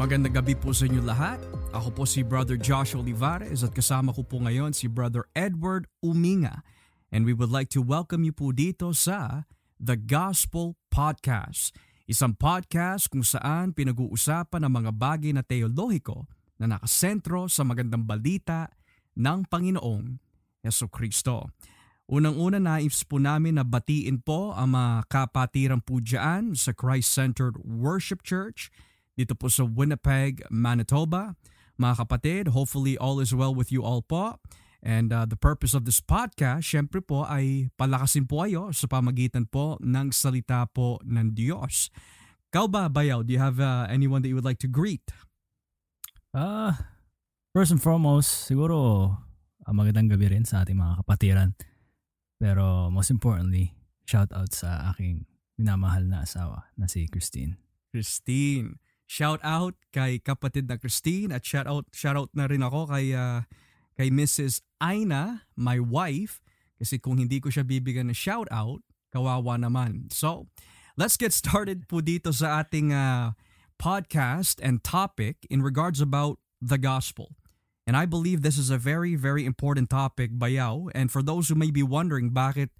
Magandang gabi po sa inyo lahat. Ako po si Brother Joshua Olivares at kasama ko po ngayon si Brother Edward Uminga. And we would like to welcome you po dito sa The Gospel Podcast. Isang podcast kung saan pinag-uusapan ang mga bagay na teolohiko na nakasentro sa magandang balita ng Panginoong Jesucristo. Unang-una nais po namin na batiin po ang mga kapatiran po dyan sa Christ-Centered Worship Church dito po sa Winnipeg, Manitoba. Mga kapatid, hopefully all is well with you all po. And the purpose of this podcast, syempre po ay palakasin po kayo sa pamagitan po ng salita po ng Diyos. Kau ba, Bayaw? Do you have anyone that you would like to greet? First and foremost, siguro magandang gabi rin sa ating mga kapatiran. Pero most importantly, shout out sa aking minamahal na asawa na si Christine. Christine. Shout out kay kapatid na Christine at shout out na rin ako kay Mrs. Aina, my wife, kasi kung hindi ko siya bibigyan ng shout out, kawawa naman. So, let's get started po dito sa ating podcast and topic in regards about the gospel. And I believe this is a very, very important topic, Bayaw. And for those who may be wondering bakit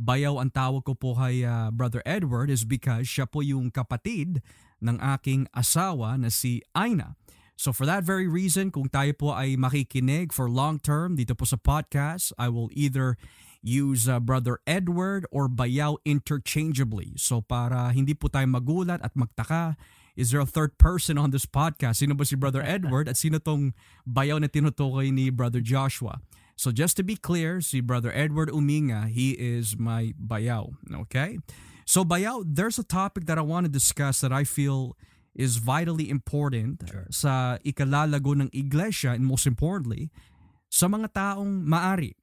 Bayaw ang tawag ko po kay Brother Edward is because siya po yung kapatid ng aking asawa na si Aina. So for that very reason, kung tayo po ay makikinig for long term dito po sa podcast, I will either use Brother Edward or Bayaw interchangeably. So para hindi po tayo magulat at magtaka, is there a third person on this podcast? Sino ba si Brother Edward at sino tong Bayaw na tinutukoy ni Brother Joshua? So just to be clear, si Brother Edward Uminga, he is my Bayaw. Okay? So, Bayaw, there's a topic that I want to discuss that I feel is vitally important sa ikalalago ng iglesia and most importantly, sa mga taong maari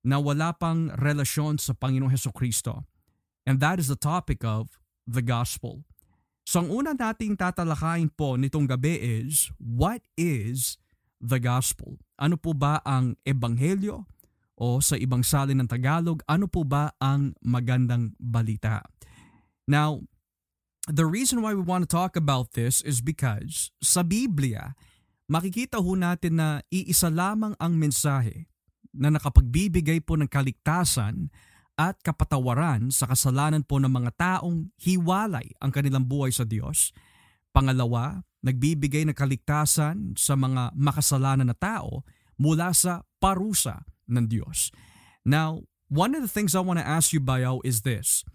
na wala pang relasyon sa Panginoong Jesucristo. And that is the topic of the gospel. So, ang una nating tatalakayin po nitong gabi is, what is the gospel? Ano po ba ang ebanghelyo? O sa ibang salin ng Tagalog, ano po ba ang magandang balita? Now, the reason why we want to talk about this is because sa Biblia, makikita ho natin na iisa lamang ang mensahe na nakapagbibigay po ng kaligtasan at kapatawaran sa kasalanan po ng mga taong hiwalay ang kanilang buhay sa Diyos. Pangalawa, nagbibigay ng kaligtasan sa mga makasalanan na tao mula sa parusa ng Diyos. Now, one of the things I want to ask you, Bayaw, is this.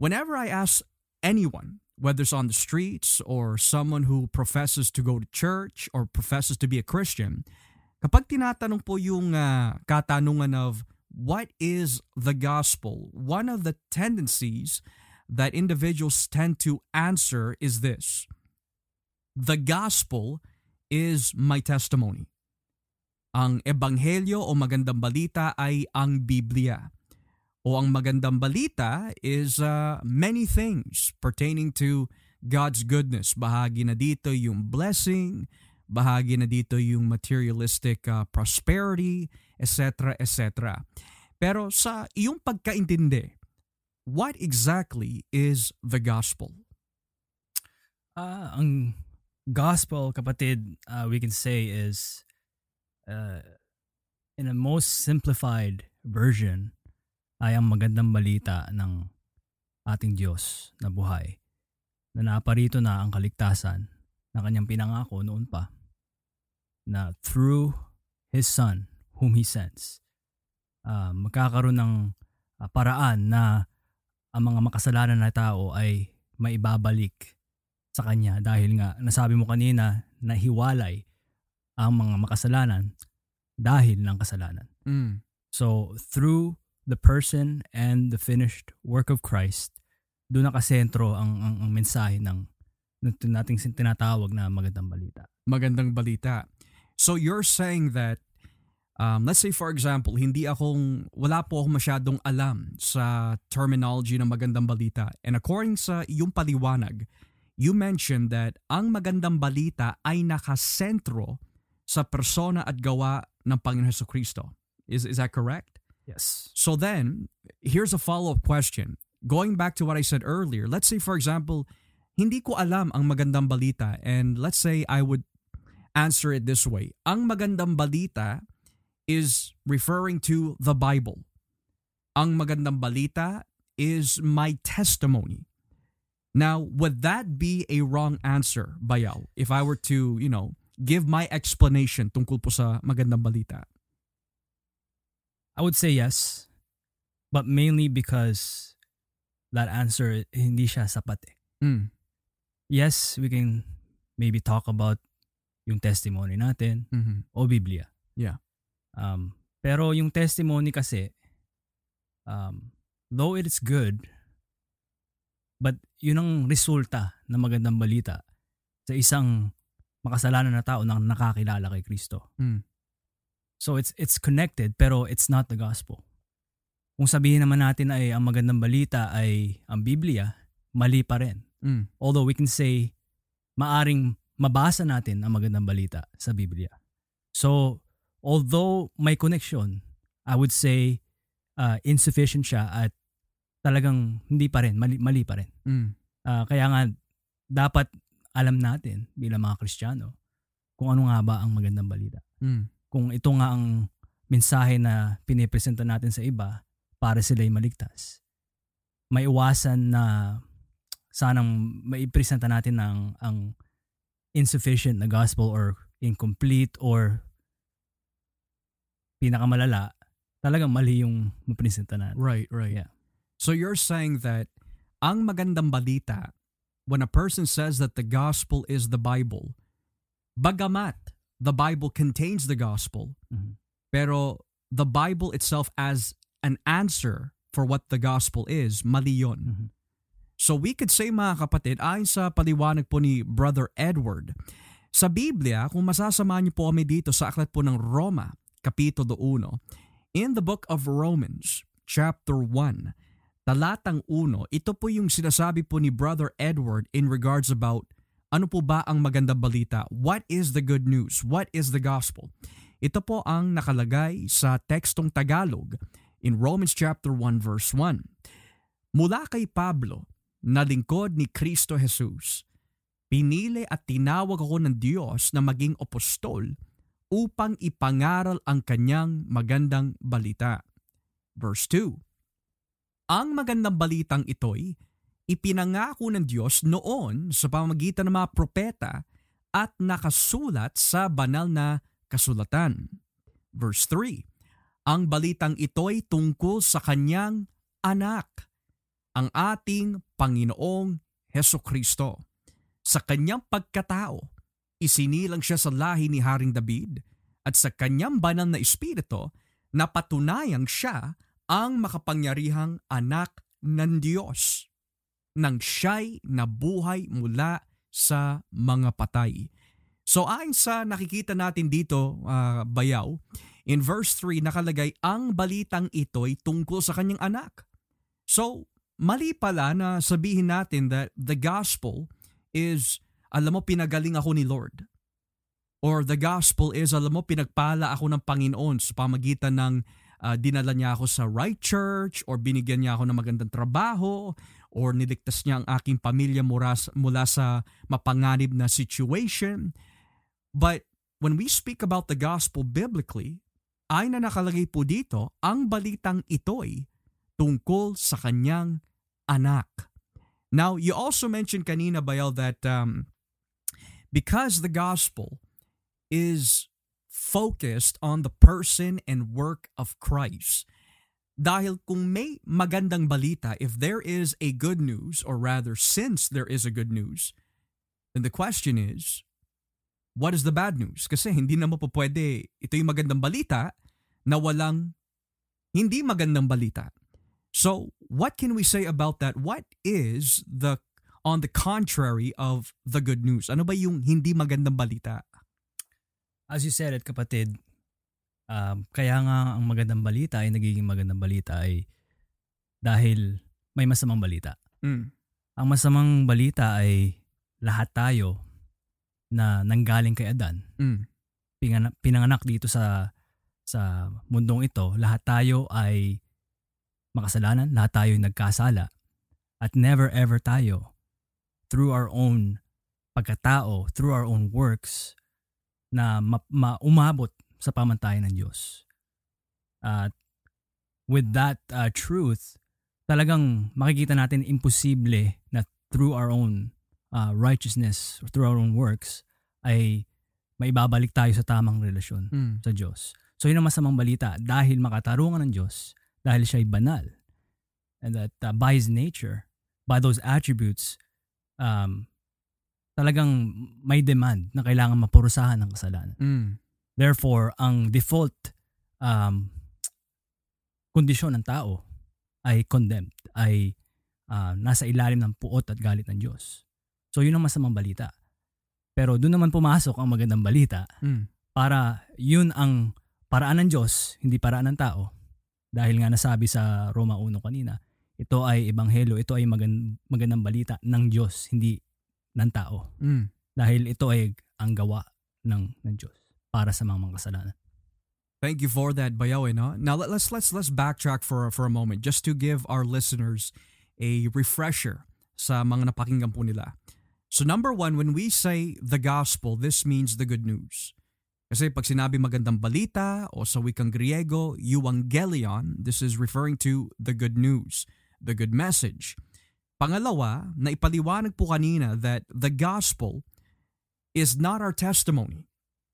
Whenever I ask anyone, whether it's on the streets or someone who professes to go to church or professes to be a Christian, kapag tinatanong po yung katanungan of what is the gospel, one of the tendencies that individuals tend to answer is this. The gospel is my testimony. Ang ebanghelyo o magandang balita ay ang Biblia. O ang magandang balita is many things pertaining to God's goodness. Bahagi na dito yung blessing, bahagi na dito yung materialistic prosperity, etc., etc. Pero sa iyong pagkaintindi, what exactly is the gospel? Ang gospel, kapatid, we can say is in a most simplified version ay ang magandang balita ng ating Diyos na buhay na naparito na ang kaligtasan na kanyang pinangako noon pa na through His Son whom He sends magkakaroon ng paraan na ang mga makasalanan na tao ay maibabalik sa kanya dahil nga nasabi mo kanina na hiwalay ang mga makasalanan dahil ng kasalanan. Mm. So, through the person and the finished work of Christ, doon nakasentro ang mensahe ng nating tinatawag na magandang balita. Magandang balita. So, you're saying that, let's say for example, wala po akong masyadong alam sa terminology ng magandang balita. And according sa iyong paliwanag, you mentioned that ang magandang balita ay nakasentro sa persona at gawa ng Panginoon Jesucristo. Is that correct? Yes. So then, here's a follow-up question. Going back to what I said earlier, let's say for example, hindi ko alam ang magandang balita, and let's say I would answer it this way. Ang magandang balita is referring to the Bible. Ang magandang balita is my testimony. Now, would that be a wrong answer, Bayaw, if I were to, give my explanation tungkol po sa magandang balita? I would say yes, but mainly because that answer hindi siya sapat eh. Mm. Yes, we can maybe talk about yung testimony natin o Biblia. Yeah. Pero yung testimony kasi, though it's good, but yun ang resulta ng magandang balita sa isang makasalanan na tao nang nakakilala kay Kristo. Mm. So it's connected, pero it's not the gospel. Kung sabihin naman natin ay ang magandang balita ay ang Biblia, mali pa rin. Mm. Although we can say, maaring mabasa natin ang magandang balita sa Biblia. So, although may connection, I would say insufficient siya at talagang hindi pa rin, mali pa rin. Mm. Kaya nga, dapat alam natin bilang mga Kristiyano kung ano nga ba ang magandang balita. Mm. Kung ito nga ang mensahe na pinipresenta natin sa iba para sila'y maligtas. May iwasan na sanang maipresenta natin ang insufficient na gospel or incomplete or pinakamalala, talagang mali yung mapresenta natin. Right. Yeah. So you're saying that ang magandang balita, when a person says that the gospel is the Bible, bagamat the Bible contains the gospel, pero the Bible itself as an answer for what the gospel is, mali yun. Mm-hmm. So we could say, mga kapatid, ayon sa paliwanag po ni Brother Edward, sa Biblia, kung masasamahan niyo po kami dito sa aklat po ng Roma, Kapitulo 1, in the book of Romans, chapter 1, talatang 1, ito po yung sinasabi po ni Brother Edward in regards about ano po ba ang magandang balita? What is the good news? What is the gospel? Ito po ang nakalagay sa tekstong Tagalog in Romans chapter 1 verse 1. Mula kay Pablo, na lingkod ni Kristo Jesus, pinili at tinawag ako ng Diyos na maging apostol upang ipangaral ang kanyang magandang balita. Verse 2. Ang magandang balitang ito'y ipinangako ng Diyos noon sa pamamagitan ng mga propeta at nakasulat sa banal na kasulatan. Verse 3. Ang balitang ito'y tungkol sa kanyang anak, ang ating Panginoong Hesukristo. Sa kanyang pagkatao, isinilang siya sa lahi ni Haring David at sa kanyang banal na espiritu, napatunayang siya ang makapangyarihang anak ng Diyos nang siya'y nabuhay mula sa mga patay. So ayon sa nakikita natin dito, Bayaw, in verse 3 nakalagay ang balitang ito'y tungkol sa kanyang anak. So mali pala na sabihin natin that the gospel is, pinagaling ako ni Lord. Or the gospel is, pinagpala ako ng Panginoon sa pamagitan ng dinala niya ako sa right church or binigyan niya ako ng magandang trabaho or niligtas niya ang aking pamilya mula sa mapanganib na situation. But when we speak about the gospel biblically, ay na nakalagay po dito, ang balitang ito'y tungkol sa kanyang anak. Now, you also mentioned kanina, Bayaw, that because the gospel is focused on the person and work of Christ, dahil kung may magandang balita, if there is a good news, or rather, since there is a good news, then the question is, what is the bad news? Kasi hindi naman po pwede, ito yung magandang balita na walang hindi magandang balita. So, what can we say about that? What is on the contrary of the good news? Ano ba yung hindi magandang balita? As you said it, kapatid, kaya nga ang magandang balita ay nagiging magandang balita ay dahil may masamang balita. Mm. Ang masamang balita ay lahat tayo na nanggaling kay Adan. Mm. Pinanganak dito sa mundong ito, lahat tayo ay makasalanan, lahat tayo ay nagkasala at never ever tayo through our own pagkatao, through our own works, na maumabot sa pamantayan ng Diyos. At with that truth, talagang makikita natin imposible na through our own righteousness or through our own works ay maibabalik tayo sa tamang relasyon sa Diyos. So yun ang masamang balita, dahil makatarungan ng Diyos, dahil siya ay banal, and that by His nature, by those attributes, talagang may demand na kailangan mapurusahan ng kasalanan. Therefore, ang default kondisyon ng tao ay condemned, ay nasa ilalim ng puot at galit ng Diyos. So yun ang masamang balita. Pero doon naman pumasok ang magandang balita para yun ang paraan ng Diyos, hindi paraan ng tao. Dahil nga nasabi sa Roma 1 kanina, ito ay ebanghelo, ito ay magandang balita ng Diyos, hindi ng tao. Dahil ito ay ang gawa ng Diyos para sa mga kasalanan. Thank you for that, Bayawe. No? Now let's backtrack for a moment just to give our listeners a refresher sa mga napakinggan po nila. So number one, when we say the gospel, this means the good news. Kasi pag sinabi magandang balita o sa wikang Griego, euangelion, this is referring to the good news, the good message. Pangalawa, naipaliwanag po kanina that the gospel is not our testimony.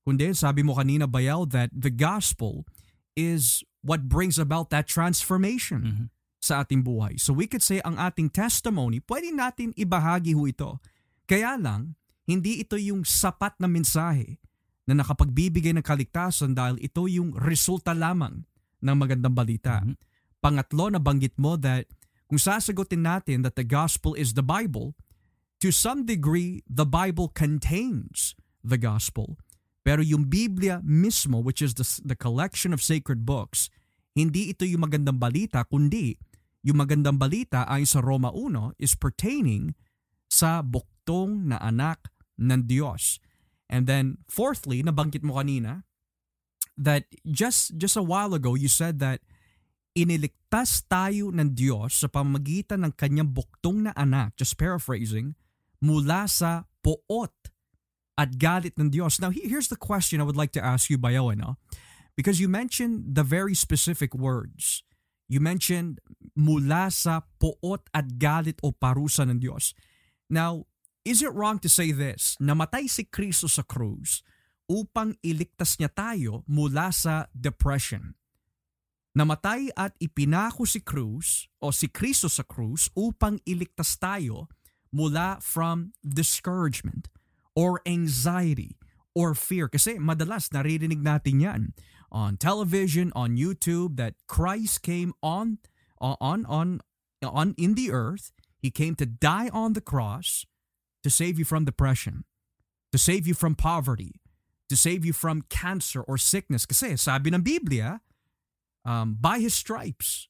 Kundi, sabi mo kanina, Bayaw, that the gospel is what brings about that transformation sa ating buhay. So we could say ang ating testimony, pwede natin ibahagi ho ito. Kaya lang, hindi ito yung sapat na mensahe na nakapagbibigay ng kaligtasan dahil ito yung resulta lamang ng magandang balita. Pangatlo, nabanggit mo that kung sasagutin natin that the gospel is the Bible, to some degree, the Bible contains the gospel. Pero yung Biblia mismo, which is the collection of sacred books, hindi ito yung magandang balita, kundi yung magandang balita ayon sa Roma 1 is pertaining sa buktong na anak ng Diyos. And then fourthly, nabanggit mo kanina, that just a while ago, you said that iniligtas tayo ng Diyos sa pamamagitan ng kanyang buktong na anak, just paraphrasing, mula sa poot at galit ng Diyos. Now, here's the question I would like to ask you, Bayaw, no? Because you mentioned the very specific words. You mentioned mula sa poot at galit o parusa ng Diyos. Now, is it wrong to say this? Namatay si Kristo sa krus upang iligtas niya tayo mula sa depression. Namatay at ipinako si krus o si Kristo sa krus upang iligtas tayo mula from discouragement or anxiety, or fear. Kasi madalas naririnig natin yan on television, on YouTube, that Christ came on in the earth. He came to die on the cross to save you from depression, to save you from poverty, to save you from cancer or sickness. Kasi sabi ng Biblia, by His stripes,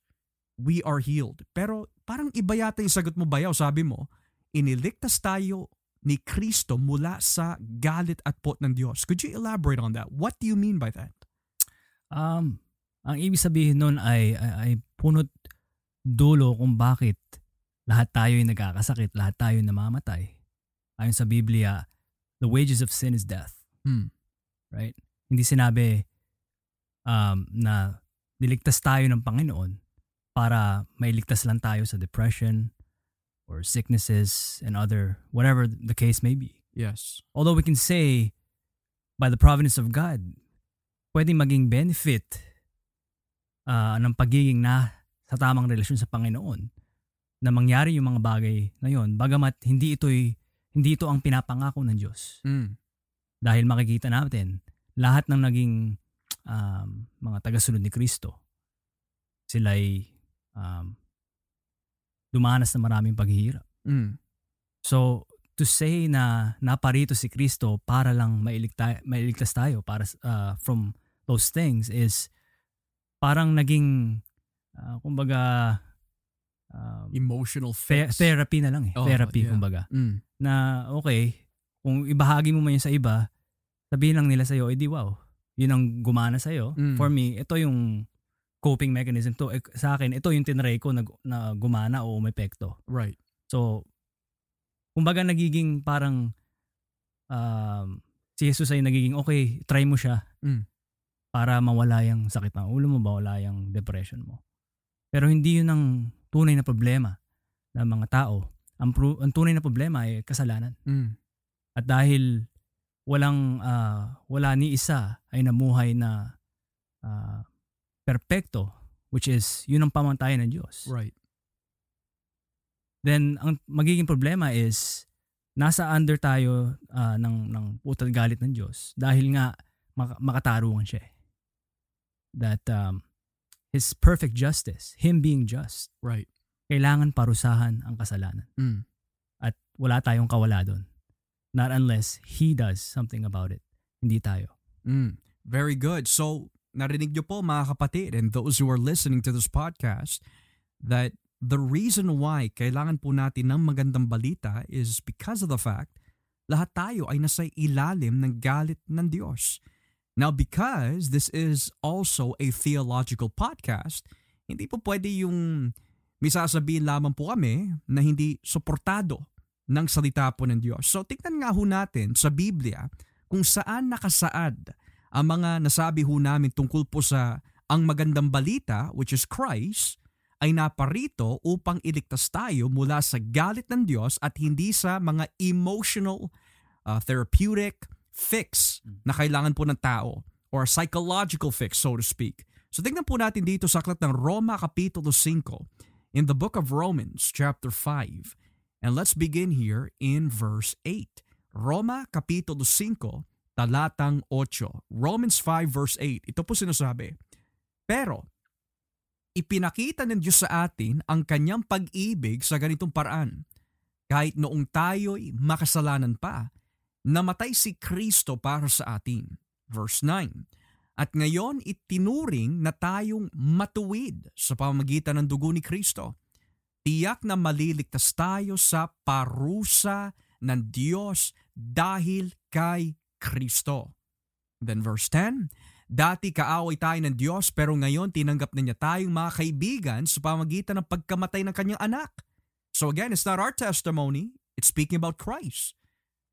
we are healed. Pero parang iba yata yung sagot mo, Bayaw. Sabi mo, iniligtas tayo ni Kristo mula sa galit at pot ng Diyos. Could you elaborate on that? What do you mean by that? Ang ibig sabihin nun ay punot dulo kung bakit lahat tayo ay nagkakasakit, lahat tayo ay namamatay. Ayon sa Biblia, the wages of sin is death. Right? Hindi sinabi na niligtas tayo ng Panginoon para mailigtas lang tayo sa depression, or sicknesses and other, whatever the case may be. Yes. Although we can say, by the providence of God, pwedeng maging benefit ng pagiging na sa tamang relasyon sa Panginoon na mangyari yung mga bagay na yun, bagamat hindi ito ang pinapangako ng Diyos. Dahil makikita natin, lahat ng naging mga tagasunod ni Kristo, sila'y dumanas na maraming paghihirap. So, to say na naparito si Kristo para lang mailigtas tayo para, from those things is parang naging, kumbaga, emotional therapy na lang. Therapy, yeah. Kumbaga. Na, okay, kung ibahagi mo man yun sa iba, sabihin lang nila sa'yo, edi wow, yun ang gumana sa'yo. For me, ito yung coping mechanism to. Sa akin, ito yung tinry ko na gumana o umepekto. Right. So, Kumbaga nagiging parang si Jesus ay nagiging okay, try mo siya para mawala yung sakit ng ulo mo, mawala yung depression mo. Pero hindi yun ang tunay na problema ng mga tao. Ang tunay na problema ay kasalanan. At dahil wala ni isa ay namuhay na perpekto, which is yun ang pamantayan ng Diyos. Right. Then ang magiging problema is nasa under tayo ng putat galit ng Diyos dahil nga makatarungan siya. That his perfect justice, him being just. Right. Kailangan parusahan ang kasalanan. At wala tayong kawala doon. Not unless he does something about it. Hindi tayo. Very good. So, narinig niyo po mga kapatid and those who are listening to this podcast that the reason why kailangan po natin ng magandang balita is because of the fact lahat tayo ay nasa ilalim ng galit ng Diyos. Now, because this is also a theological podcast, hindi po pwede yung may sasabihin lamang po kami na hindi suportado ng salita po ng Diyos. So, tingnan nga ho natin sa Biblia kung saan nakasaad ang mga nasabi ho namin tungkol po sa ang magandang balita, which is Christ, ay naparito upang iligtas tayo mula sa galit ng Diyos at hindi sa mga emotional, therapeutic fix na kailangan po ng tao or psychological fix, so to speak. So, tingnan po natin dito sa aklat ng Roma, Kapitulo 5, in the book of Romans, chapter 5. And let's begin here in verse 8. Roma, Kapitulo 5, talatang 8. Romans 5, verse 8. Ito po sinasabi, pero ipinakita ng Diyos sa atin ang kanyang pag-ibig sa ganitong paraan. Kahit noong tayo'y makasalanan pa, namatay si Kristo para sa atin. Verse 9. At ngayon itinuring na tayong matuwid sa pamamagitan ng dugo ni Kristo. Tiyak na maliligtas tayo sa parusa ng Diyos dahil kay Kristo. Then verse 10, dati kaaway tayo ng Diyos pero ngayon tinanggap na niya tayong mga kaibigan sa pamagitan ng pagkamatay ng kanyang anak. So again, it's not our testimony, it's speaking about Christ.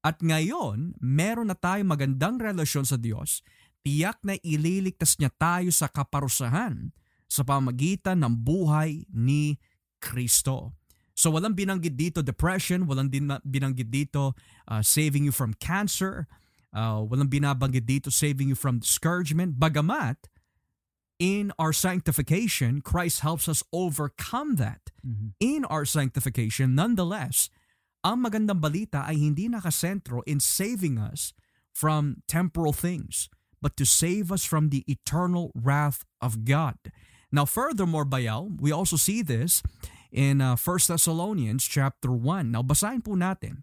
At ngayon, meron na tayong magandang relasyon sa Diyos, tiyak na ililigtas niya tayo sa kaparusahan sa pamagitan ng buhay ni Kristo. So walang binanggit dito depression, walang binanggit dito saving you from cancer, walang binabanggit dito saving you from discouragement. Bagamat, in our sanctification, Christ helps us overcome that. In our sanctification, nonetheless, ang magandang balita ay hindi nakasentro in saving us from temporal things, but to save us from the eternal wrath of God. Now, furthermore, Bayaw, we also see this in 1 Thessalonians chapter 1. Now, basahin po natin.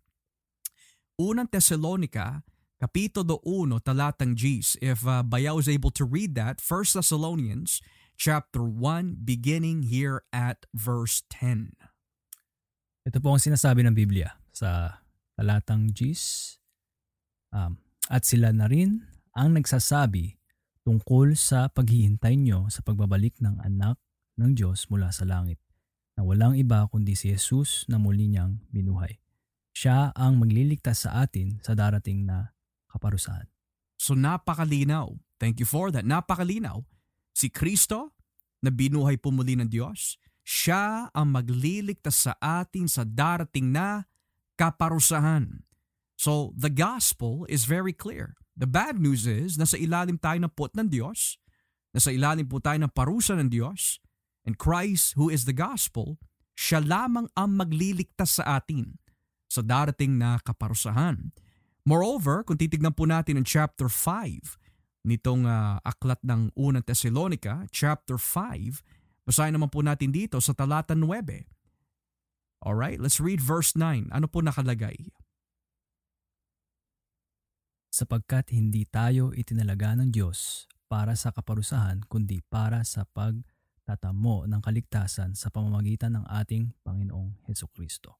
Unang Tesalonica, Kapitulo 1, talatang Gs. If Bayaw is able to read that, 1 Thessalonians chapter 1, beginning here at verse 10. Ito po ang sinasabi ng Biblia sa talatang Gs. At sila na rin ang nagsasabi tungkol sa paghihintay nyo sa pagbabalik ng anak ng Diyos mula sa langit na walang iba kundi si Jesus na muli niyang binuhay. Siya ang magliligtas sa atin sa darating na kaparusahan. So napakalinaw. Thank you for that. Napakalinaw. Si Kristo na binuhay po muli ng Diyos, siya ang magliligtas sa atin sa darating na kaparusahan. So the gospel is very clear. The bad news is, nasa ilalim tayo ng pot ng Diyos, nasa ilalim po tayo ng parusa ng Diyos, and Christ, who is the gospel, siya lamang ang magliligtas sa atin sa darating na kaparusahan. Moreover, kung titignan po natin ang chapter 5, nitong aklat ng Unang Tesalonica, chapter 5, basahin naman po natin dito sa talata 9. Alright, let's read verse 9. Ano po nakalagay? Sapagkat hindi tayo itinalaga ng Diyos para sa kaparusahan kundi para sa pagtatamo ng kaligtasan sa pamamagitan ng ating Panginoong Hesukristo.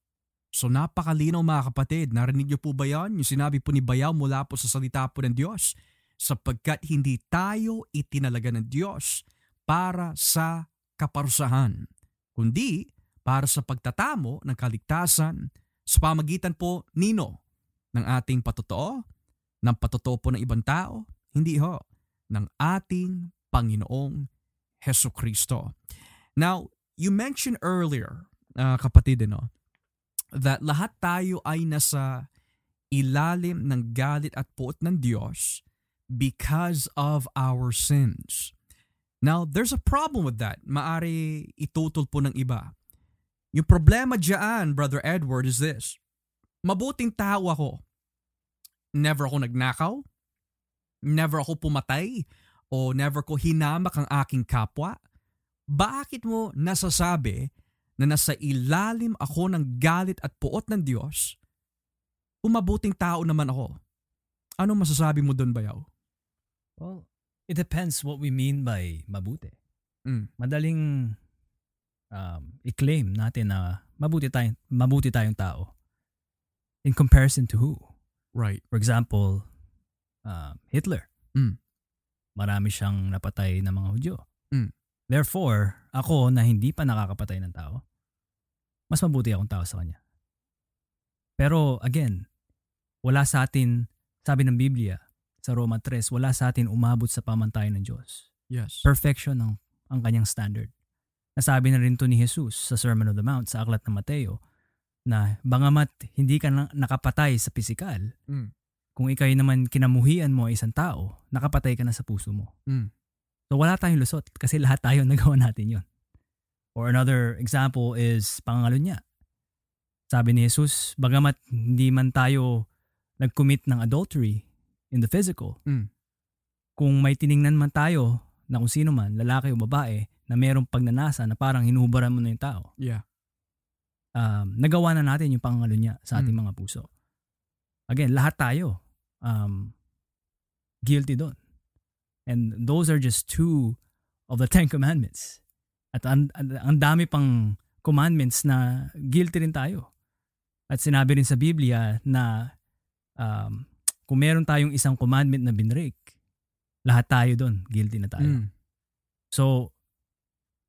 So napakalinaw mga kapatid, narinig niyo po ba yan? Yung sinabi po ni Bayaw mula po sa salita po ng Diyos, sapagkat hindi tayo itinalaga ng Diyos para sa kaparusahan kundi para sa pagtatamo ng kaligtasan sa pamagitan po nino ng ating patotoo, ng patotoo po ng ibang tao, hindi ho, ng ating Panginoong Jesucristo. Now, you mentioned earlier, kapatid, no, that lahat tayo ay nasa ilalim ng galit at puot ng Diyos because of our sins. Now, there's a problem with that. Maari itutol po ng iba. Yung problema dyan, Brother Edward, is this. Mabuting tao ako. Never ako nagnakaw. Never ako pumatay. O never ko hinamak ang aking kapwa. Bakit mo nasasabi na nasa ilalim ako ng galit at puot ng Diyos? Mabuting tao naman ako. Ano masasabi mo doon, Bayaw? Well, it depends what we mean by mabuti. Madaling i-claim natin na mabuti tayong tao in comparison to who? Right. For example, Hitler. Marami siyang napatay ng mga Hudyo. Therefore, ako na hindi pa nakakapatay ng tao, mas mabuti akong tao sa kanya. Pero again, wala sa atin, sabi ng Biblia, sa Roma 3, wala sa atin umabot sa pamantayan ng Diyos. Yes. Perfection ang kanyang standard. Nasabi na rin to ni Jesus sa Sermon on the Mount, sa Aklat ng Mateo, na bangamat hindi ka nakapatay sa pisikal, kung ikay naman kinamuhian mo isang tao, nakapatay ka na sa puso mo. So wala tayong lusot kasi lahat tayo nagawa natin yun. Or another example is pangangalunya. Sabi ni Jesus, bagamat hindi man tayo nag-commit ng adultery, in the physical. Kung may tiningnan man tayo na kung sino man, lalaki o babae, na mayroong pagnanasa na parang hinuhubaran mo na yung tao. Yeah. Nagawa na natin yung pangangalunya sa ating mga puso. Again, lahat tayo guilty doon. And those are just two of the Ten Commandments. At ang dami pang commandments na guilty rin tayo. At sinabi rin sa Biblia na kung meron tayong isang commandment na binrek, lahat tayo doon, guilty na tayo. So,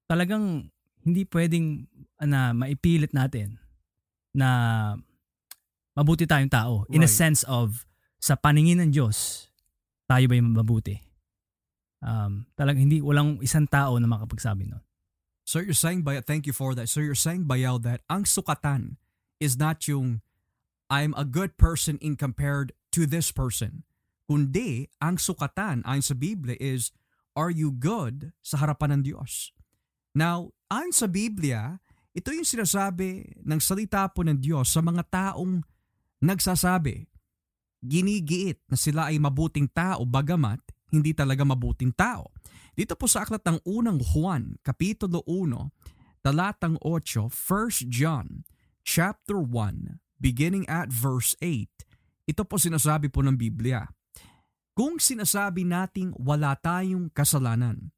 talagang hindi pwedeng na maipilit natin na mabuti tayong tao. Right. In a sense of, sa paningin ng Diyos, tayo ba yung mabuti? Talagang hindi, walang isang tao na makapagsabi nun. Sir, you're saying, thank you for that. Sir, you're saying, Bayaw, that ang sukatan is not yung I'm a good person in compared to this person. Kundi, ang sukatan ayon sa Biblia is, are you good sa harapan ng Diyos? Now, ayon sa Biblia, ito yung sinasabi ng salita po ng Diyos sa mga taong nagsasabi, ginigiit na sila ay mabuting tao bagamat hindi talaga mabuting tao. Dito po sa aklat ng unang Juan, Kapitulo 1, talatang 8, 1 John, chapter 1, beginning at verse 8, ito po sinasabi po ng Biblia. Kung sinasabi nating wala tayong kasalanan,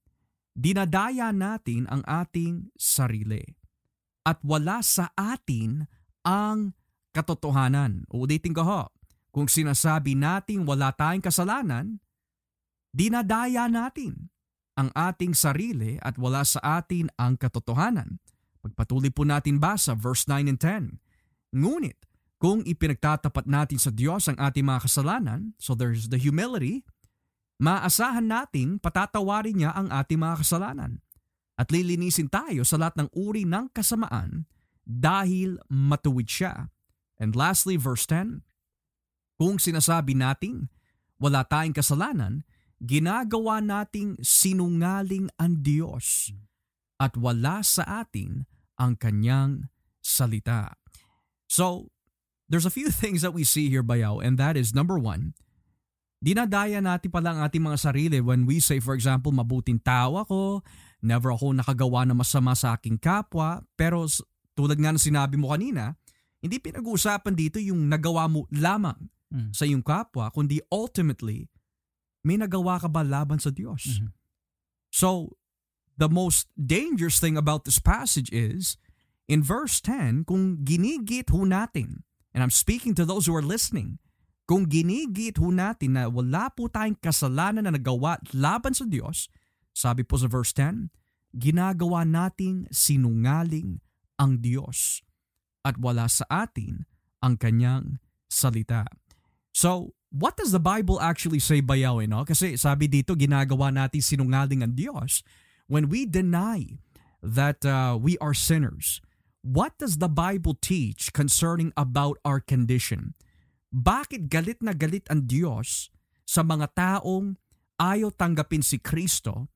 dinadaya natin ang ating sarili at wala sa atin ang katotohanan. Uulitin ko ho, kung sinasabi nating wala tayong kasalanan, dinadaya natin ang ating sarili at wala sa atin ang katotohanan. Pagpatuloy po natin basa, verse 9 and 10. Ngunit, kung ipinagtatapat natin sa Diyos ang ating mga kasalanan, so there's the humility, maasahan natin patatawarin niya ang ating mga kasalanan at lilinisin tayo sa lahat ng uri ng kasamaan dahil matuwid siya. And lastly, verse 10, kung sinasabi natin wala tayong kasalanan, ginagawa nating sinungaling ang Diyos at wala sa atin ang kanyang salita. So, there's a few things that we see here, Bayaw, and that is, number one, dinadaya natin pala ang ating mga sarili when we say, for example, mabuting tao ako, never ako nakagawa ng masama sa aking kapwa, pero tulad nga na sinabi mo kanina, hindi pinag-uusapan dito yung nagawa mo lamang sa iyong kapwa, kundi ultimately, may nagawa ka ba laban sa Diyos? So, the most dangerous thing about this passage is, in verse 10, kung ginigit ho natin, and I'm speaking to those who are listening, kung ginigit ho natin na wala po tayong kasalanan na nagawa laban sa Diyos, sabi po sa verse 10, ginagawa nating sinungaling ang Diyos at wala sa atin ang kanyang salita. So, what does the Bible actually say bayaw? Eh, no? Kasi sabi dito, ginagawa natin sinungaling ang Diyos. When we deny that we are sinners, what does the Bible teach concerning about our condition? Bakit galit na galit ang Diyos sa mga taong ayaw tanggapin si Kristo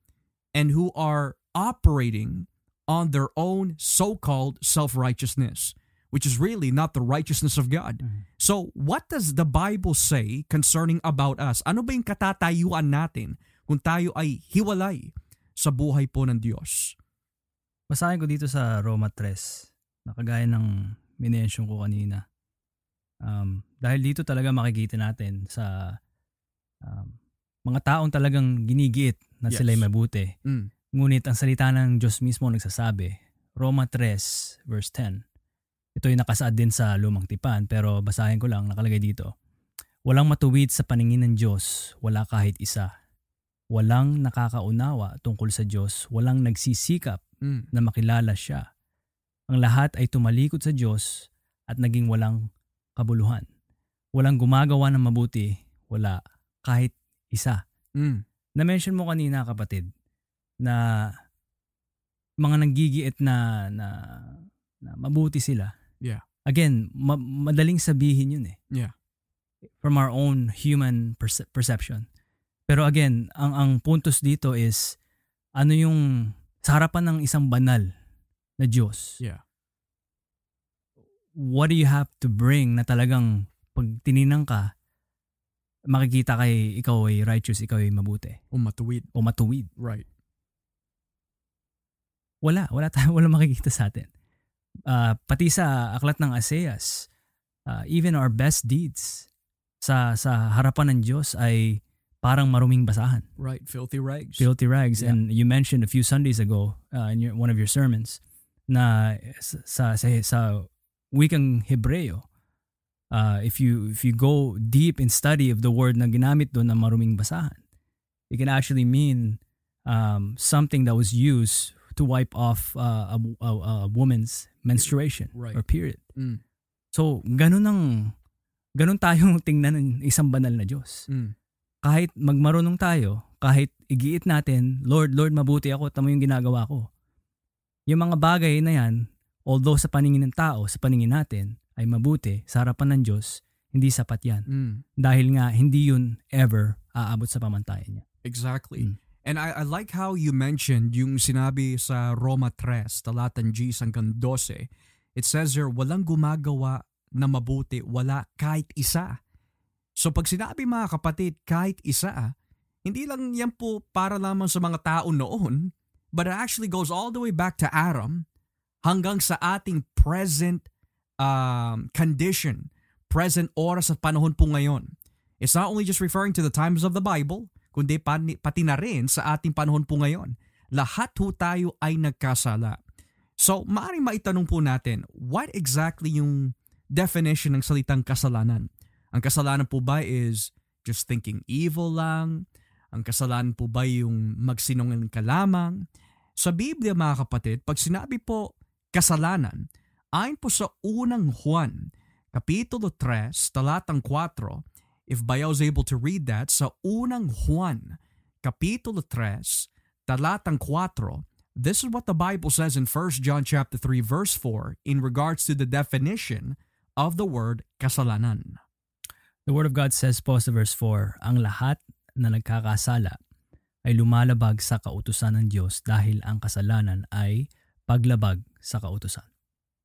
and who are operating on their own so-called self-righteousness, which is really not the righteousness of God? So, what does the Bible say concerning about us? Ano ba yung katatayuan natin kung tayo ay hiwalay sa buhay po ng Diyos? Basahin ko dito sa Roma 3, nakagaya ng minensyon ko kanina. Dahil dito talaga makikita natin sa mga taong talagang ginigiit na sila'y mabuti. Ngunit ang salita ng Diyos mismo nagsasabi, Roma 3 verse 10. Ito ay nakasaad din sa lumang tipan pero basahin ko lang, nakalagay dito. Walang matuwid sa paningin ng Diyos, wala kahit isa. Walang nakakaunawa tungkol sa Diyos, walang nagsisikap na makilala siya. Ang lahat ay tumalikod sa Diyos at naging walang kabuluhan. Walang gumagawa ng mabuti, wala kahit isa. Na-mention mo kanina kapatid na mga nanggigiit na mabuti sila. Yeah. Again, madaling sabihin yun eh. Yeah. From our own human perception. Pero again, ang puntos dito is ano yung sa harapan ng isang banal na Diyos. Yeah. What do you have to bring na talagang pag tininang ka, makikita kay ikaw ay righteous, ikaw ay mabuti. O matuwid. Right. Wala makikita sa atin. Pati sa aklat ng Aseas, even our best deeds sa harapan ng Diyos ay parang maruming basahan. Right, filthy rags. Yeah. And you mentioned a few Sundays ago in one of your sermons na sa wikang Hebreo, if you go deep in study of the word na ginamit doon na maruming basahan, it can actually mean something that was used to wipe off a woman's menstruation, right, or period. So, ganun tayong tingnan ng isang banal na Diyos. Kahit magmarunong tayo, kahit igiit natin, Lord, mabuti ako, tama yung ginagawa ko. Yung mga bagay na yan, although sa paningin ng tao, sa paningin natin, ay mabuti, sa harapan ng Diyos, hindi sapat yan. Dahil nga, hindi yun ever aabot sa pamantayan niya. Exactly. And I like how you mentioned yung sinabi sa Roma 3, talatan G hanggang 12. It says here, walang gumagawa na mabuti, wala kahit isa. So pag sinabi mga kapatid, kahit isa, hindi lang yan po para lamang sa mga tao noon, but it actually goes all the way back to Adam hanggang sa ating present condition, present oras at panahon po ngayon. It's not only just referring to the times of the Bible, kundi pati na rin sa ating panahon po ngayon. Lahat po tayo ay nagkasala. So, maaaring maitanong po natin, what exactly yung definition ng salitang kasalanan? Ang kasalanan po ba is just thinking evil lang? Ang kasalanan po ba yung magsinungaling ka lamang? Sa Biblia mga kapatid, pag sinabi po kasalanan, ayon po sa unang Juan, Kapitulo 3, talatang 4, if Bayaw is able to read that, sa unang Juan, Kapitulo 3, talatang 4, this is what the Bible says in 1 John chapter 3, verse 4, in regards to the definition of the word kasalanan. The Word of God says po sa verse 4, ang lahat na nagkakasala ay lumalabag sa kautusan ng Diyos dahil ang kasalanan ay paglabag sa kautusan.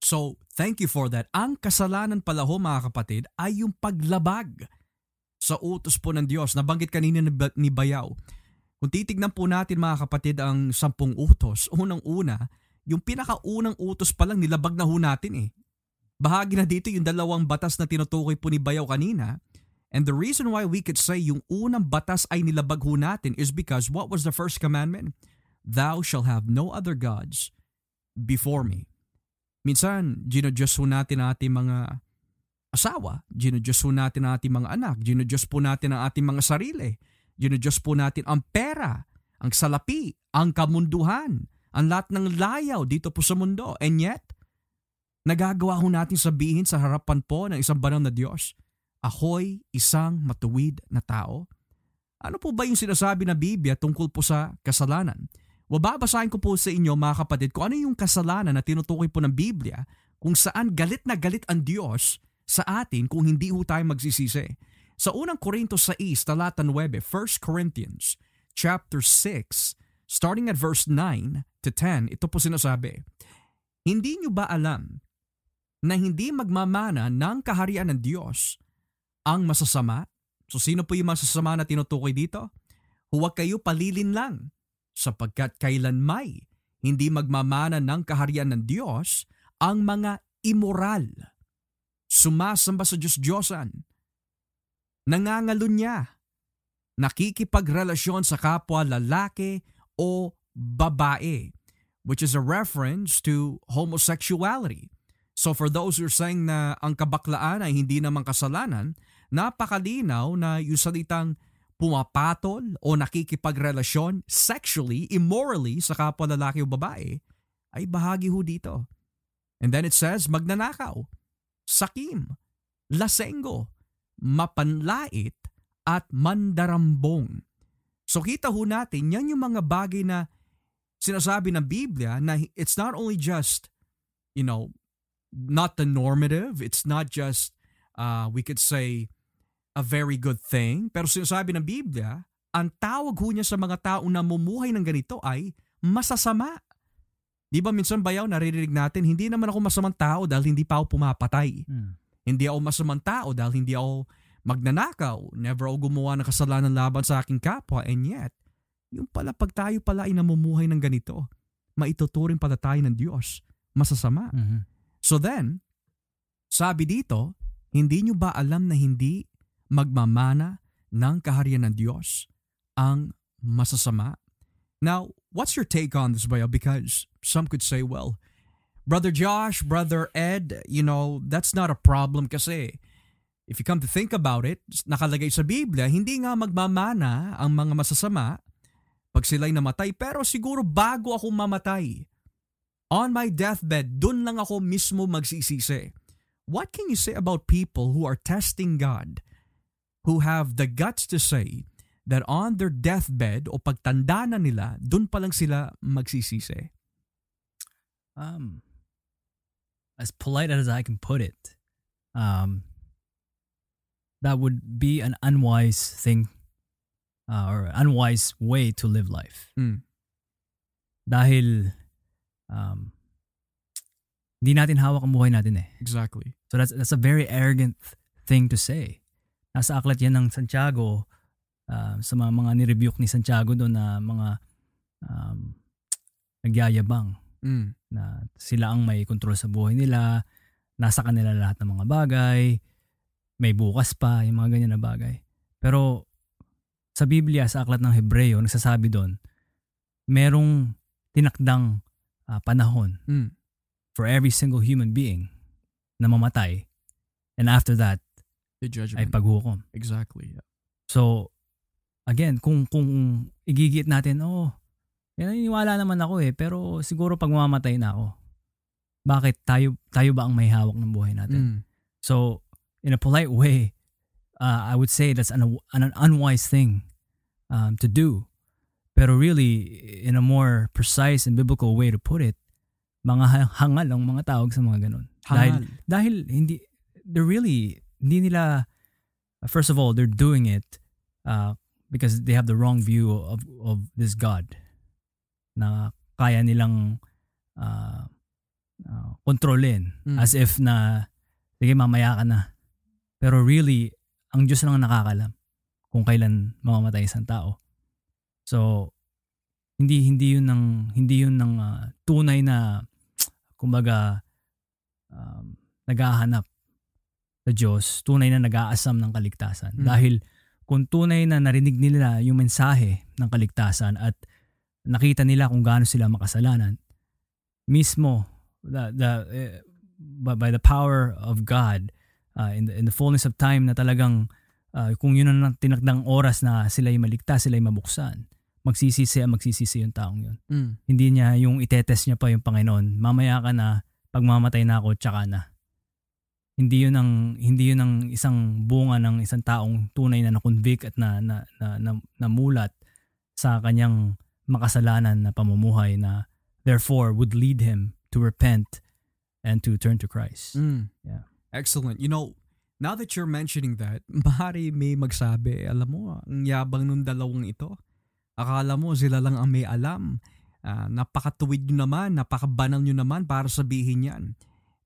So, thank you for that. Ang kasalanan pala ho mga kapatid ay yung paglabag sa utos po ng Diyos. Nabanggit kanina ni Bayaw. Kung titignan po natin mga kapatid ang 10 utos, unang-una, yung pinakaunang utos pa lang nilabag na ho natin eh. Bahagi na dito yung 2 batas na tinutukoy po ni Bayaw kanina. And the reason why we could say yung unang batas ay nilabag ho natin is because what was the first commandment? Thou shall have no other gods before me. Minsan, ginodiyos ho natin ating mga asawa, ginudyos po natin ang ating mga anak, ginudyos po natin ang ating mga sarili, ginudyos po natin ang pera, ang salapi, ang kamunduhan, ang lahat ng layaw dito po sa mundo. And yet, nagagawa ho natin sabihin sa harapan po ng isang banal na Diyos, ako'y isang matuwid na tao? Ano po ba yung sinasabi na Biblia tungkol po sa kasalanan? Babasahin ko po sa inyo mga kapatid kung ano yung kasalanan na tinutukoy po ng Biblia kung saan galit na galit ang Diyos sa atin kung hindi ho tayo magsisisi. Sa unang Korintos 6, talata 9, 1 Corinthians chapter 6, starting at verse 9 to 10, ito po sinasabi, hindi nyo ba alam na hindi magmamana ng kaharian ng Diyos ang masasama? So sino po yung masasama na tinutukoy dito? Huwag kayo palilin lang, sapagkat kailanmay hindi magmamana ng kaharian ng Diyos ang mga immoral, sumasamba sa Diyos-Diyosan, nangangalunya, nakikipagrelasyon sa kapwa lalaki o babae, which is a reference to homosexuality. So for those who are saying na ang kabaklaan ay hindi naman kasalanan, napakalinaw na yung salitang pumapatol o nakikipagrelasyon sexually, immorally sa kapwa lalaki o babae ay bahagi ho dito. And then it says magnanakaw, sakim, lasengo, mapanlait at mandarambong. So kita ho natin, yan yung mga bagay na sinasabi ng Biblia na it's not only just, you know, not the normative, it's not just we could say a very good thing. Pero sinasabi ng Biblia, ang tawag ho niya sa mga tao na namumuhay ng ganito ay masasama. Di ba minsan bayaw naririnig natin, hindi naman ako masamang tao dahil hindi pa ako pumapatay. Hindi ako masamang tao dahil hindi ako magnanakaw. Never ako gumawa ng kasalanan laban sa aking kapwa. And yet, yung pala pag tayo pala ay namumuhay ng ganito, maituturing pala tayo ng Diyos masasama. So then, sabi dito, hindi nyo ba alam na hindi magmamana ng kaharian ng Diyos ang masasama? Now, what's your take on this, Bayo? Because some could say, well, Brother Josh, Brother Ed, you know, that's not a problem kasi if you come to think about it, nakalagay sa Biblia, hindi nga magmamana ang mga masasama pag sila'y namatay, pero siguro bago ako mamatay, on my deathbed, dun lang ako mismo magsisisi. What can you say about people who are testing God, who have the guts to say that on their deathbed o pagtanda na nila, dun pa lang sila magsisisi? As polite as I can put it, that would be an unwise thing or unwise way to live life. Dahil hindi natin hawak ang buhay natin eh. Exactly. So that's a very arrogant thing to say. Nasa aklat yan ng Santiago, sa mga nirebuke ni Santiago doon na mga nagyayabang. Na sila ang may control sa buhay nila, nasa kanila lahat ng mga bagay, may bukas pa, yung mga ganyan na bagay. Pero sa Biblia, sa aklat ng Hebreo, nagsasabi doon, merong tinakdang panahon for every single human being na mamatay, and after that the judgment ay paghukom. Exactly. Yeah. So again, kung igigit natin, naniniwala naman ako eh, pero siguro pag mamatay na ako, bakit tayo ba ang may hawak ng buhay natin? So in a polite way, I would say that's an unwise thing to do. Pero really, in a more precise and biblical way to put it, mga hangal ang mga tawag sa mga ganun. Dahil hindi nila, first of all, they're doing it because they have the wrong view of this God na kaya nilang kontrolin as if na, sige, mamaya ka na. Pero really, ang Diyos lang nakakalam kung kailan mamamatay isang tao. So, hindi yun ng tunay na kumbaga naghahanap sa Diyos, tunay na nag-aasam ng kaligtasan. Dahil kung tunay na narinig nila yung mensahe ng kaligtasan at nakita nila kung gaano sila makasalanan, mismo by the power of God, in the fullness of time na talagang kung yun ang tinakdang oras na sila'y maligtas, sila'y mabuksan, magsisisi yung taong yun. Hindi niya yung itetest niya pa yung Panginoon, mamaya ka na, pagmamatay na ako tsaka na. Hindi 'yun ang isang bunga ng isang taong tunay na na-convict at namulat sa kanyang makasalanan na pamumuhay na therefore would lead him to repent and to turn to Christ. Mm. Yeah. Excellent. You know, now that you're mentioning that, bari may magsabi, alam mo, ang yabang nung dalawang ito. Akala mo sila lang ang may alam. Napakatuwid nyo naman, napakabanal nyo naman para sabihin yan.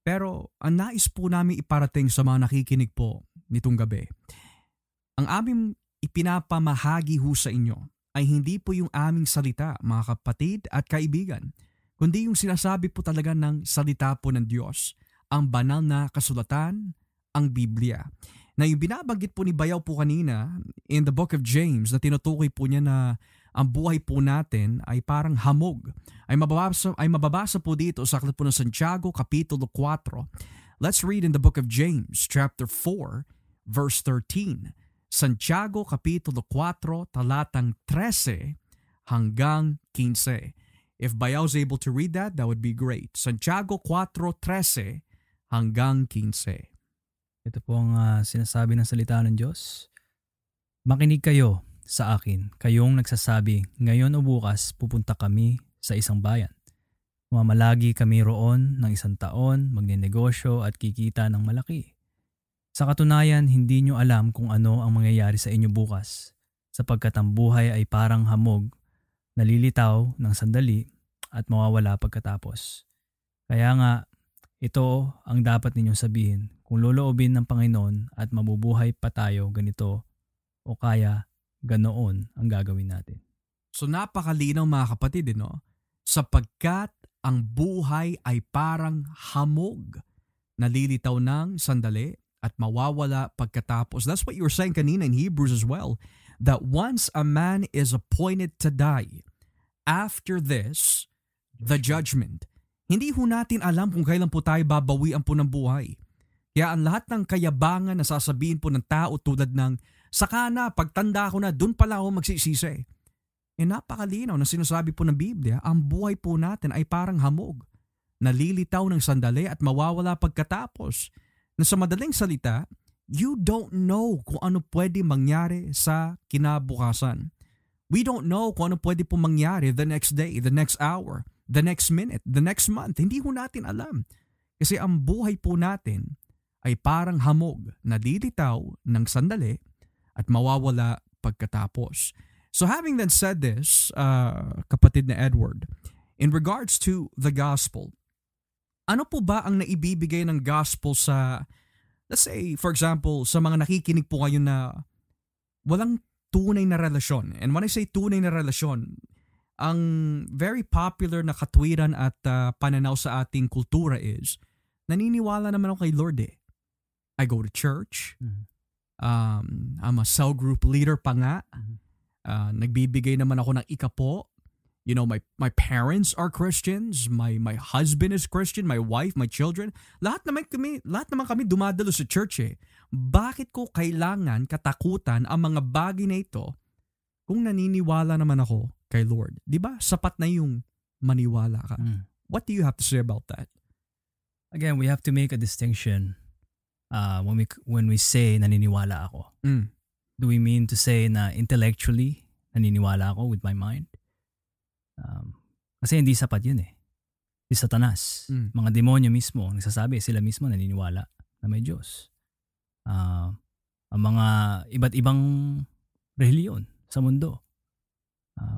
Pero ang nais po namin iparating sa mga nakikinig po nitong gabi, ang aming ipinapamahagi ho sa inyo ay hindi po yung aming salita, mga kapatid at kaibigan, kundi yung sinasabi po talaga ng salita po ng Diyos, ang banal na kasulatan, ang Biblia. Na yung binabanggit po ni Bayaw po kanina in the book of James na tinutukoy po niya na ang buhay po natin ay parang hamog. Ay mababasa po dito sa aklat po ng Santiago, Kapitulo 4. Let's read in the book of James, chapter 4, verse 13. Santiago, Kapitulo 4, talatang 13 hanggang 15. If Bayaw is able to read that, that would be great. Santiago 4:13 hanggang 15. Ito po ang sinasabi ng salita ng Diyos. Makinig kayo sa akin, kayong nagsasabi, ngayon o bukas pupunta kami sa isang bayan. Mamalagi kami roon ng 1 taon, magnenegosyo at kikita ng malaki. Sa katunayan, hindi nyo alam kung ano ang mangyayari sa inyo bukas, sapagkat ang buhay ay parang hamog, nalilitaw ng sandali at mawawala pagkatapos. Kaya nga, ito ang dapat ninyong sabihin, kung loloobin ng Panginoon at mabubuhay pa tayo ganito o kaya ganoon ang gagawin natin. So napakalinaw mga kapatid, no? Sapagkat ang buhay ay parang hamog, nalilitaw ng sandali at mawawala pagkatapos. That's what you were saying kanina in Hebrews as well, that once a man is appointed to die, after this, the judgment. Hindi ho natin alam kung kailan po tayo babawian po ng buhay. Kaya ang lahat ng kayabangan na sasabihin po ng tao tulad ng, saka na, pagtanda ko na, dun pala ako magsisisi. Napakalinaw na sinasabi po ng Biblia, ang buhay po natin ay parang hamog, nalilitaw ng sandali at mawawala pagkatapos. Na sa madaling salita, you don't know kung ano pwede mangyari sa kinabukasan. We don't know kung ano pwede po mangyari the next day, the next hour, the next minute, the next month. Hindi ho natin alam. Kasi ang buhay po natin ay parang hamog na dilitaw ng sandali at mawawala pagkatapos. So having then said this, kapatid na Edward, in regards to the gospel, ano po ba ang naibibigay ng gospel sa, let's say, for example, sa mga nakikinig po kayo na walang tunay na relasyon? And when I say tunay na relasyon, ang very popular na katwiran at pananaw sa ating kultura is, naniniwala naman ako kay Lord eh. I go to church. I'm a cell group leader pa nga. Nagbibigay naman ako ng ikapo. You know, my parents are Christians. My husband is Christian. My wife, my children. Lahat naman kami dumadalo sa church eh. Bakit ko kailangan katakutan ang mga bagay na ito kung naniniwala naman ako kay Lord? Diba? Sapat na yung maniwala ka. Mm. What do you have to say about that? Again, we have to make a distinction. When we say naniniwala ako, do we mean to say na intellectually naniniwala ako with my mind? Kasi hindi sapat yun eh. Si Satanas, mga demonyo mismo, nagsasabi sila mismo naniniwala na may Diyos. Ang mga iba't ibang relihiyon sa mundo,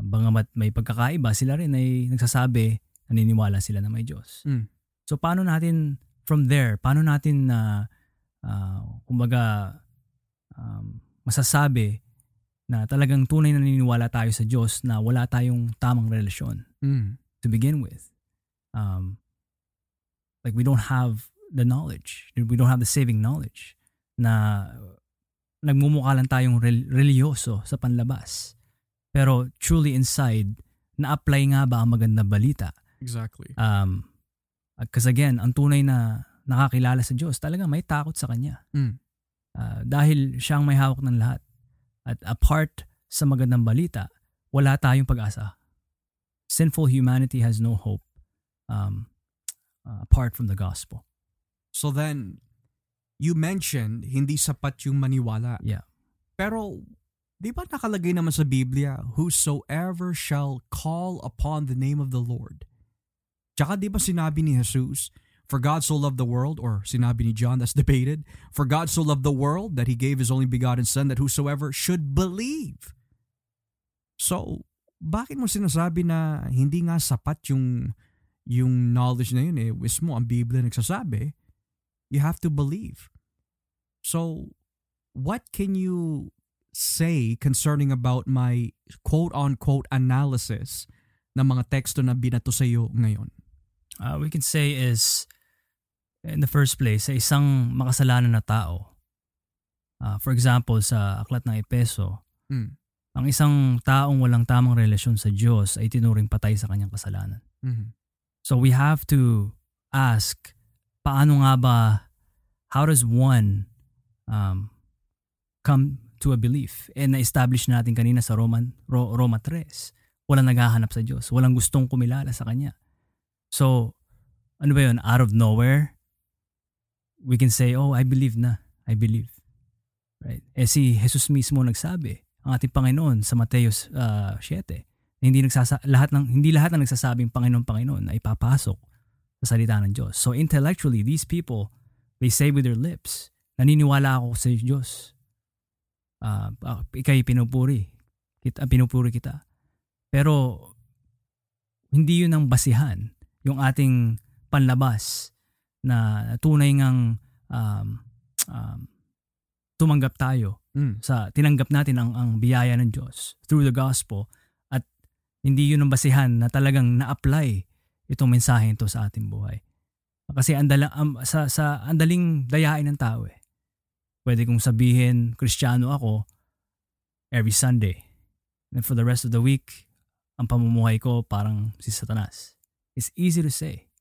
bangamat may pagkakaiba, sila rin ay nagsasabi naniniwala sila na may Diyos. So paano natin from there, paano natin na masasabi na talagang tunay na naniniwala tayo sa Diyos na wala tayong tamang relasyon to begin with. Like we don't have the knowledge. We don't have the saving knowledge na nagmumukha lang tayong religyoso sa panlabas. Pero truly inside, na-apply nga ba ang magandang balita? Exactly. Because again, ang tunay na nakakilala sa Diyos, talaga may takot sa Kanya. Dahil Siya ang may hawak ng lahat. At apart sa magandang balita, wala tayong pag-asa. Sinful humanity has no hope. apart from the gospel. So then, you mentioned hindi sapat yung maniwala. Yeah. Pero, di ba nakalagay naman sa Biblia, whosoever shall call upon the name of the Lord? Tsaka di ba sinabi ni Jesus, for God so loved the world, or sinabi ni John, that's debated, for God so loved the world that he gave his only begotten son that whosoever should believe. So, bakit mo sinasabi na hindi nga sapat yung knowledge na yun? Eh, mismo ang Biblia nagsasabi, you have to believe. So, what can you say concerning about my quote-unquote analysis ng mga teksto na binato sa iyo ngayon? We can say is, in the first place, sa isang makasalanan na tao, for example, sa aklat ng Epeso, ang isang taong walang tamang relasyon sa Diyos ay tinuring patay sa kanyang kasalanan. Mm-hmm. So we have to ask, paano nga ba, how does one come to a belief? And na-establish natin kanina sa Roma 3, walang naghahanap sa Diyos, walang gustong kumilala sa Kanya. So, ano ba yun? Out of nowhere, we can say, oh, I believe na. I believe. Right? Eh si Jesus mismo nagsabi, ang ating Panginoon sa Mateo 7, hindi lahat ng nagsasabing Panginoon ay papasok sa salita ng Diyos. So, intellectually, these people, they say with their lips, naniniwala ako sa Diyos. Ika'y pinupuri kita. Pero, hindi yun ang basihan, yung ating panlabas na tunay ngang tumanggap tayo sa tinanggap natin ang biyaya ng Diyos through the gospel, at hindi yun ang basihan na talagang na-apply itong mensahe ito sa ating buhay. Kasi sa andaling dayain ng tao . Pwede kong sabihin, Kristiyano ako every Sunday. And for the rest of the week, ang pamumuhay ko parang si Satanas. It's easy to say.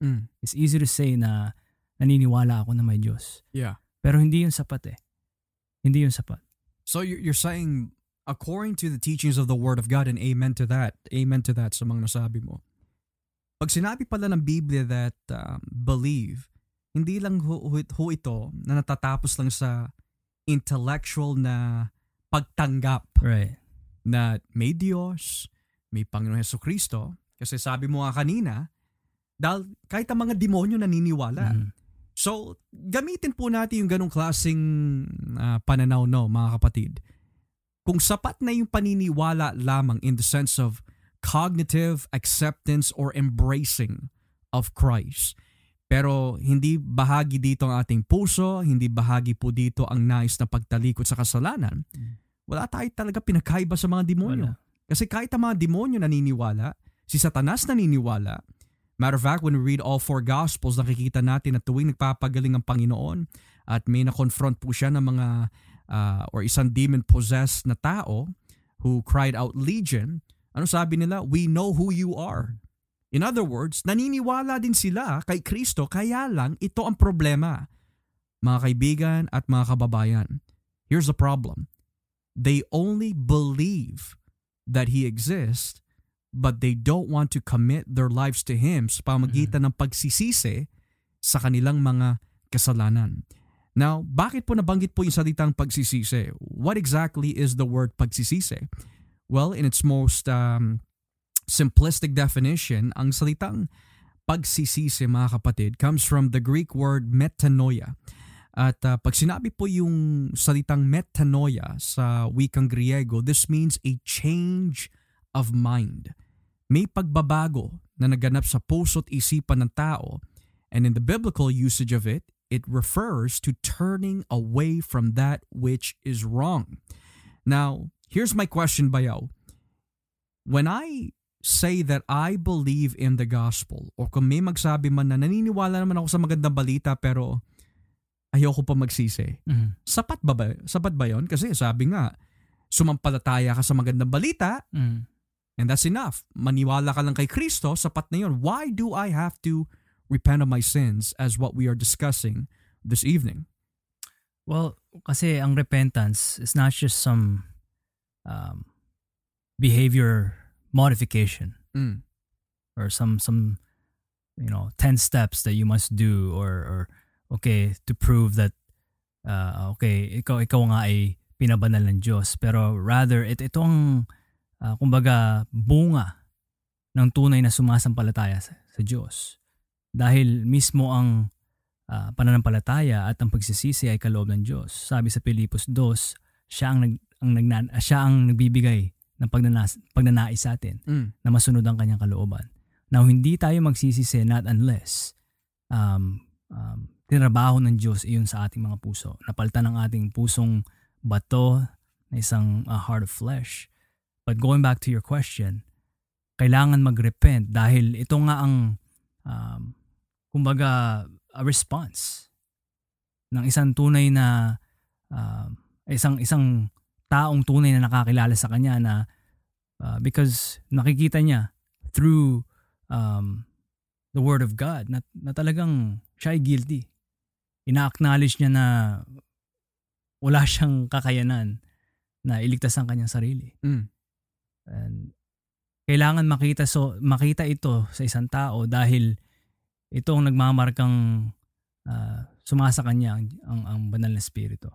It's easy to say na naniniwala ako na may Diyos. Yeah. Pero hindi yun sapat . Hindi yun sapat. So you're saying, according to the teachings of the Word of God, and amen to that sa mga nasabi mo. Pag sinabi pala ng Biblia that believe, hindi lang ho ito na natatapos lang sa intellectual na pagtanggap. Right. Na may Diyos, may Panginoon Jesucristo, kasi sabi mo nga kanina, dahil kahit ang mga demonyo naniniwala. Mm-hmm. So, gamitin po natin yung ganong klaseng pananaw, no, mga kapatid. Kung sapat na yung paniniwala lamang in the sense of cognitive acceptance or embracing of Christ, pero hindi bahagi dito ang ating puso, hindi bahagi po dito ang nais na pagtalikod sa kasalanan, wala tayo talaga pinakaiba sa mga demonyo. Wala. Kasi kahit ang mga demonyo naniniwala, si Satanas naniniwala. Matter of fact, when we read all four Gospels, nakikita natin na tuwing nagpapagaling ang Panginoon at may na-confront po siya ng mga or isang demon-possessed na tao who cried out legion, ano sabi nila? We know who you are. In other words, naniniwala din sila kay Kristo, kaya lang ito ang problema. Mga kaibigan at mga kababayan, here's the problem. They only believe that he exists, but they don't want to commit their lives to him sa pamagitan ng pagsisisi sa kanilang mga kasalanan. Now, bakit po nabanggit po yung salitang pagsisisi? What exactly is the word pagsisisi? Well, in its most simplistic definition, ang salitang pagsisisi, mga kapatid, comes from the Greek word metanoia. At pag sinabi po yung salitang metanoia sa wikang Griego, this means a change of mind. May pagbabago na naganap sa puso't isipan ng tao, and in the biblical usage of it, it refers to turning away from that which is wrong. Now, here's my question, Bayaw. When I say that I believe in the gospel, or kung may magsabi man na naniniwala naman ako sa magandang balita pero ayoko pa magsisi. Mm-hmm. Sapat ba 'yon? Kasi sabi nga, sumampalataya ka sa magandang balita, and that's enough. Maniwala ka lang kay Kristo, sapat na 'yon. Why do I have to repent of my sins as what we are discussing this evening? Well, kasi ang repentance is not just some behavior modification or some you know, 10 steps that you must do or okay, to prove that ikaw nga ay pinabanal ng Diyos. Pero rather, ito ang kumbaga bunga ng tunay na sumasampalataya sa Diyos. Dahil mismo ang pananampalataya at ang pagsisisi ay kaloob ng Diyos. Sabi sa Filipos 2, siya ang nagbibigay ng pagnanais sa atin na masunod ang kanyang kalooban. Now, hindi tayo magsisisi not unless tinrabaho ng Diyos iyon sa ating mga puso. Napalitan ng ating pusong bato na isang heart of flesh. But going back to your question, kailangan mag-repent dahil ito nga ang kumbaga a response ng isang tunay na isang taong tunay na nakakilala sa kanya na because nakikita niya through the Word of God na talagang siya ay guilty. Ina-acknowledge niya na wala siyang kakayanan na iligtas ang kanyang sarili. And kailangan makita ito sa isang tao dahil ito ang nagmamarkang sumasa kanya ang banal na espiritu.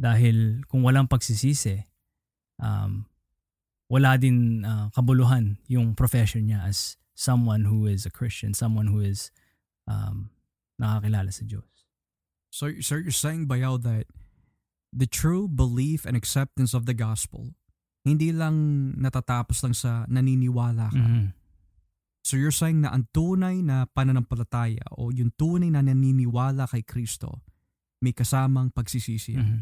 Dahil kung walang pagsisisi, wala din kabuluhan yung profession niya as someone who is a Christian, someone who is nakakilala sa Diyos. So you're saying, Bayaw, that the true belief and acceptance of the gospel, hindi lang natatapos lang sa naniniwala ka. Mm-hmm. So you're saying na ang tunay na pananampalataya o yung tunay na naniniwala kay Kristo, may kasamang pagsisisi. Mm-hmm.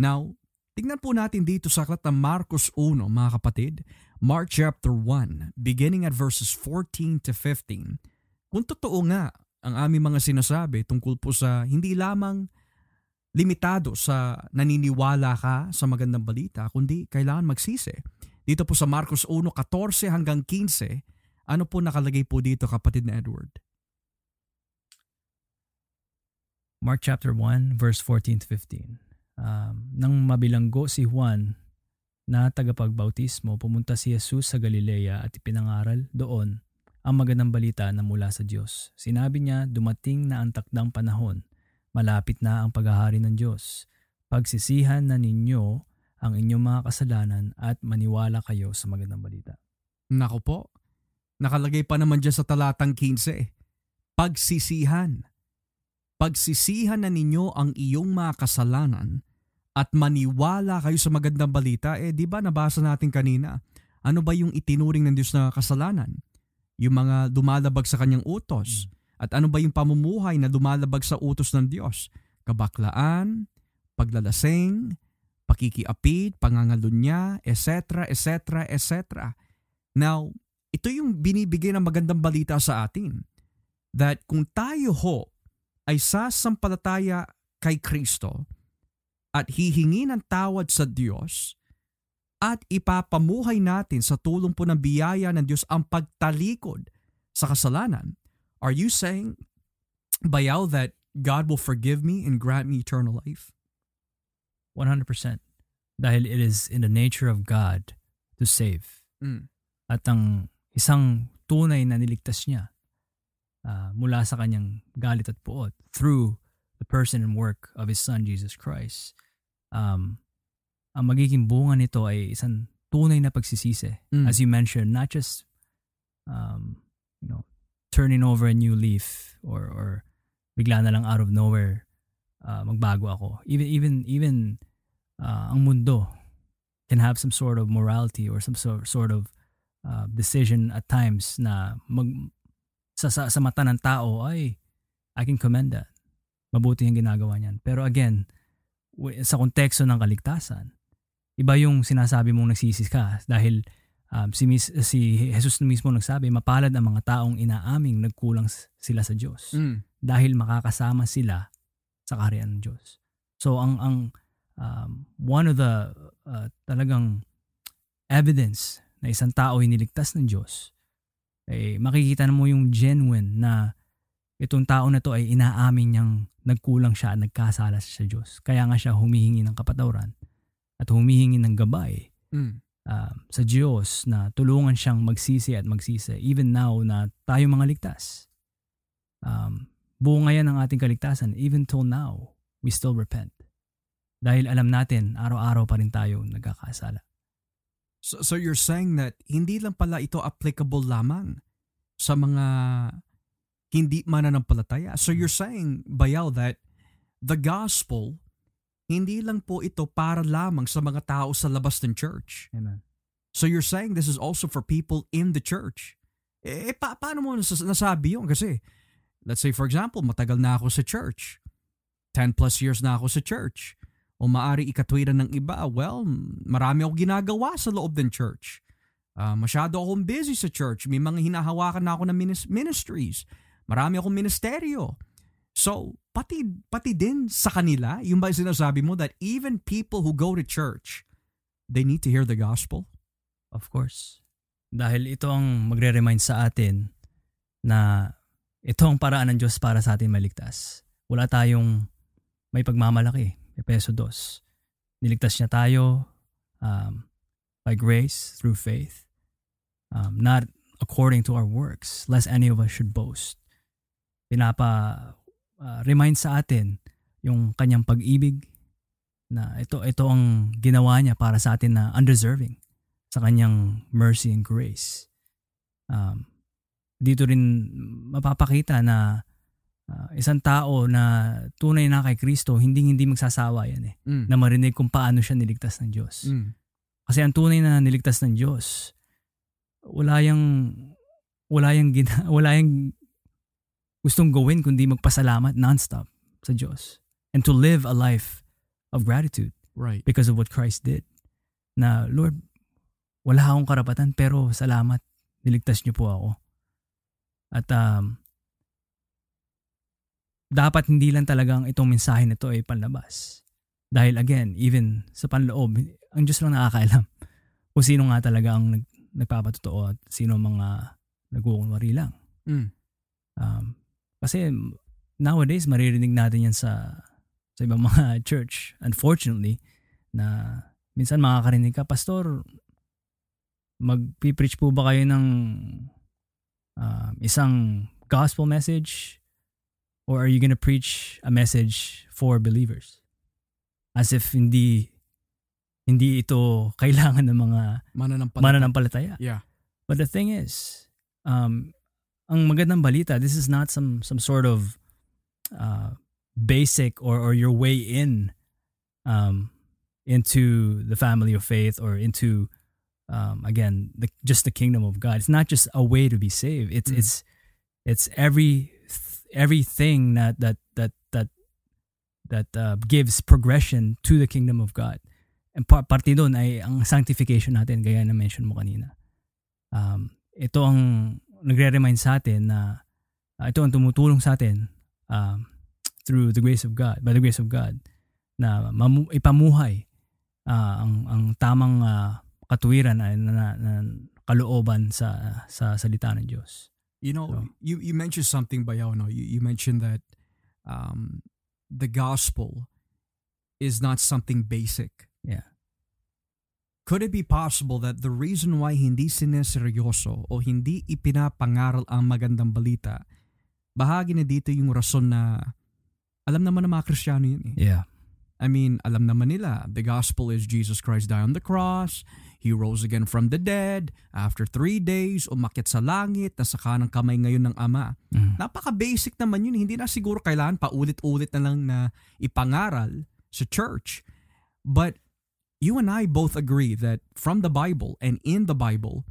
Now, tignan po natin dito sa aklat ng Marcos 1, mga kapatid. Mark chapter 1, beginning at verses 14 to 15. Kung totoo nga ang aming mga sinasabi tungkol po sa hindi lamang limitado sa naniniwala ka sa magandang balita, kundi kailangan magsisi. Dito po sa Marcos 1:14 hanggang 15, ano po nakalagay po dito, kapatid na Edward? Mark chapter 1, verse 14 to 15. Nang mabilanggo si Juan na tagapagbautismo, pumunta si Jesus sa Galilea at ipinangaral doon ang magandang balita na mula sa Diyos. Sinabi niya, dumating na ang takdang panahon. Malapit na ang paghahari ng Diyos. Pagsisihan na ninyo ang inyong mga kasalanan at maniwala kayo sa magandang balita. Naku po, nakalagay pa naman dyan sa talatang 15. Pagsisihan. Pagsisihan na ninyo ang iyong mga kasalanan at maniwala kayo sa magandang balita. Di ba nabasa natin kanina? Ano ba yung itinuring ng Diyos na kasalanan? Yung mga dumalabag sa kanyang utos. At ano ba yung pamumuhay na dumalabag sa utos ng Diyos? Kabaklaan, paglalasing, pakikiapid, pangangalunya, etc., etc., etc. Now, ito yung binibigay ng magandang balita sa atin. That kung tayo ho ay sasampalataya kay Kristo at hihingi ng tawad sa Diyos at ipapamuhay natin sa tulong po ng biyaya ng Diyos ang pagtalikod sa kasalanan. Are you saying, Bayaw, that God will forgive me and grant me eternal life? 100%. Dahil it is in the nature of God to save. At ang isang tunay na niligtas niya mula sa kanyang galit at puot through the person and work of His Son, Jesus Christ. Ang magiging bunga nito ay isang tunay na pagsisisi. As you mentioned, not just turning over a new leaf or bigla na lang out of nowhere magbago ako. Even ang mundo can have some sort of morality or some sort of decision at times na sa mata ng tao, ay, I can commend that. Mabuti yung ginagawa niyan. Pero again, sa konteksto ng kaligtasan, iba yung sinasabi mong nagsisi ka dahil si Jesus mismo nagsabi, mapalad ang mga taong inaaming nagkulang sila sa Diyos dahil makakasama sila sa kaharian ng Diyos. So ang one of the talagang evidence na isang tao ay niligtas ng Diyos, makikita mo yung genuine na itong tao na to ay inaamin niyang nagkulang siya at nagkasala siya sa Diyos. Kaya nga siya humihingi ng kapatawaran at humihingi ng gabay sa Diyos na tulungan siyang magsisi at magsisi even now na tayo mga ligtas. Buo ngayon ang ating kaligtasan. Even till now, we still repent. Dahil alam natin, araw-araw pa rin tayo nagkakasala. So you're saying that hindi lang pala ito applicable lamang sa mga hindi mananampalataya. So you're saying, Bayaw, that the gospel, hindi lang po ito para lamang sa mga tao sa labas ng church. Amen. So you're saying this is also for people in the church. Paano mo nasabi yun? Kasi, let's say for example, matagal na ako sa church. 10+ years na ako sa church. O maaari ikatwiran ng iba, well, marami akong ginagawa sa loob ng church. Masyado akong busy sa church. May mga hinahawakan na ako ng ministries. Marami akong ministeryo. So, pati din sa kanila, yung ba sinasabi mo that even people who go to church, they need to hear the gospel? Of course. Dahil ito ang magre-remind sa atin na ito ang paraan ng Diyos para sa atin maligtas. Wala tayong may pagmamalaki. Epeso 2. Niligtas niya tayo by grace, through faith, not according to our works, lest any of us should boast. Pinapa-remind sa atin yung kanyang pag-ibig na ito ang ginawa niya para sa atin na undeserving sa kanyang mercy and grace. Dito rin mapapakita na isang tao na tunay na kay Kristo, hindi magsasawa yan na marinig kung paano siya niligtas ng Diyos. Kasi ang tunay na niligtas ng Diyos, wala yang gustong gawin kundi magpasalamat nonstop sa Diyos and to live a life of gratitude, right, because of what Christ did. Na Lord, wala akong karapatan pero salamat, niligtas niyo po ako. At dapat hindi lang talagang itong mensahe na ito ay panlabas. Dahil again, even sa panloob, ang Diyos lang nakakaalam kung sino nga talaga ang nagpapatotoo at sino mga nagkukunwari lang. Kasi nowadays, maririnig natin yan sa ibang mga church, unfortunately, na minsan makakarinig ka, Pastor, magpipreach po ba kayo ng isang gospel message? Or are you going to preach a message for believers? As if hindi ito kailangan ng mga mananampalataya. Yeah. But the thing is, ang magandang balita, this is not some sort of basic or your way in into the family of faith or into again just the kingdom of God. It's not just a way to be saved. It's everything that gives progression to the kingdom of God. And parte doon ay ang sanctification natin, gaya na mention mo kanina. Ito ang nagre-remind sa atin na ito ang tumutulong sa atin through the grace of God, by the grace of God, na ipamuhay ang tamang katuwiran na kalooban sa salita ng Diyos. You know, so, you mentioned something, Bayaw, no? You mentioned that the gospel is not something basic. Yeah. Could it be possible that the reason why hindi sineseryoso o hindi ipinapangaral ang magandang balita, bahagi na dito yung rason na alam naman ng mga Kristiyano yun eh. Yeah. I mean, alam naman nila, the gospel is Jesus Christ died on the cross, He rose again from the dead, after 3 days, umakyat sa langit, nasa kanang kamay ngayon ng Ama. Napaka-basic naman yun, hindi na siguro kailangan paulit-ulit na lang na ipangaral sa church. But you and I both agree that from the Bible and in the Bible,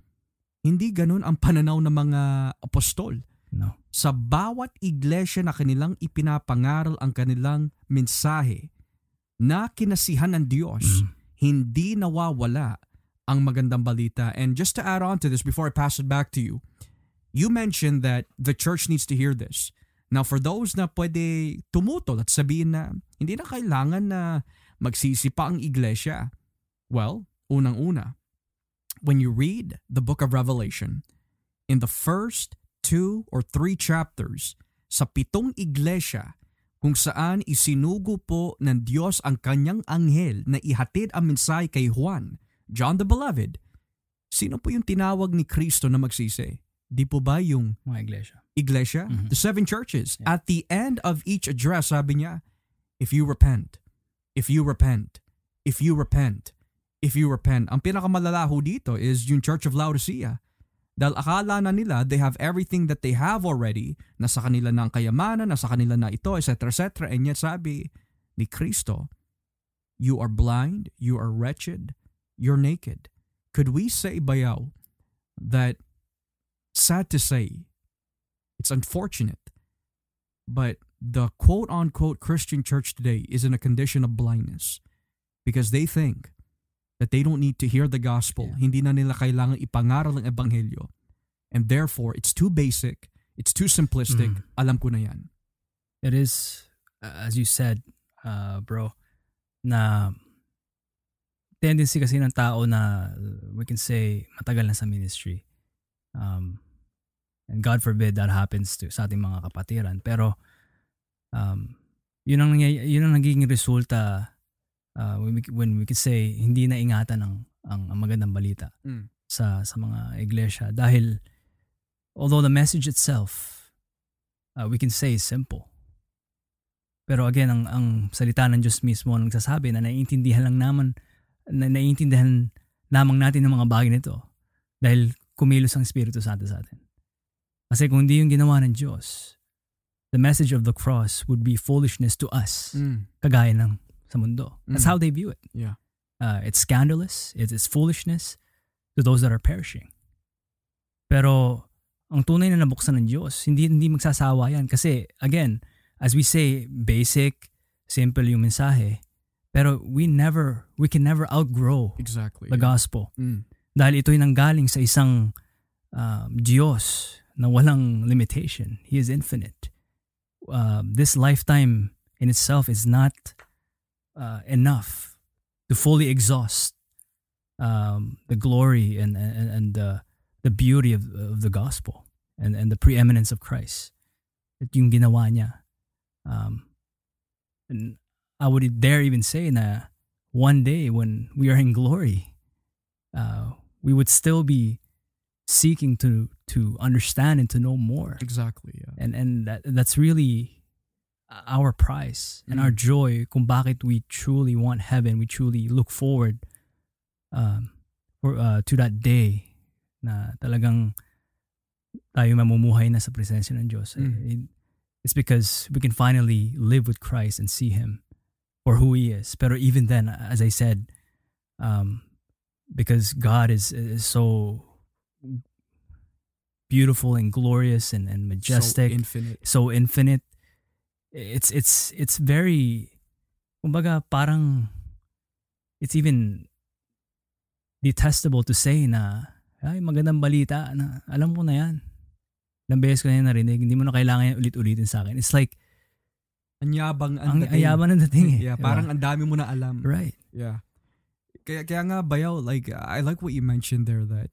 hindi ganun ang pananaw ng mga apostol. No. Sa bawat iglesia na kanilang ipinapangaral ang kanilang mensahe, na kinasihan ng Diyos, hindi nawawala ang magandang balita. And just to add on to this before I pass it back to you, you mentioned that the church needs to hear this. Now for those na pwede tumutol at sabihin na hindi na kailangan na magsisi pa ang iglesia. Well, unang-una, when you read the book of Revelation, in the first 2 or 3 chapters, sa 7 iglesia, kung saan isinugo po ng Diyos ang kanyang anghel na ihatid ang mensahe kay Juan, John the Beloved, sino po yung tinawag ni Kristo na magsisi? Di po ba yung mga iglesia? Mm-hmm. The seven churches. Yeah. At the end of each address, sabi niya, if you repent. Ang pinakamalalaho dito is yung Church of Laodicea. Dahil akala na nila they have everything that they have already, nasa kanila na ang kayamanan, nasa kanila na ito, etc., etc. And yet sabi ni Kristo, you are blind, you are wretched, you're naked. Could we say, bayaw, that, sad to say, it's unfortunate, but the quote-unquote Christian church today is in a condition of blindness because they think that they don't need to hear the gospel. Yeah. Hindi na nila kailangan ipangaral ang ebanghelyo. And therefore, it's too basic, it's too simplistic. Alam ko na yan. It is, as you said, bro, na tendency kasi ng tao na, we can say, matagal na sa ministry. And God forbid that happens to sa ating mga kapatiran. Pero, yun ang nagiging resulta when we could say hindi na ingatan ang magandang balita sa mga iglesia, dahil although the message itself we can say is simple, pero again ang salita ng Diyos mismo ang nagsasabi na naiintindihan lamang natin ng mga bagay nito dahil kumilos ang Espiritu Santo sa atin. Kasi kung hindi yung ginawa ng Diyos, the message of the cross would be foolishness to us, kagaya ng sa mundo. That's how they view it. Yeah. It's scandalous. It's foolishness to those that are perishing. Pero ang tunay na nabuksan ng Diyos, hindi magsasawa yan. Kasi again, as we say, basic, simple yung mensahe, pero we can never outgrow the gospel. Dahil ito ay nanggaling sa isang Diyos na walang limitation. He is infinite. This lifetime in itself is not enough to fully exhaust the glory and the beauty of the gospel and the preeminence of Christ. At yung ginawa niya. And I would dare even say na one day when we are in glory, we would still be seeking to understand and to know more. Exactly. Yeah. And that's really our prize and our joy kung bakit we truly want heaven, we truly look forward to that day na talagang tayo mamumuhay na sa presensya ng Diyos. It's because we can finally live with Christ and see Him for who He is. Pero even then, as I said, because God is so beautiful and glorious and majestic, so infinite, it's very, kumbaga parang it's even detestable to say na ay magandang balita na alam mo na yan, ilang beses ko na yan narinig, hindi mo na kailangan ulit-ulitin sa akin. It's like ang yabang ang dating yeah, diba? Parang ang dami mo na alam, right? Yeah. Kaya nga bayaw, like I like what you mentioned there, that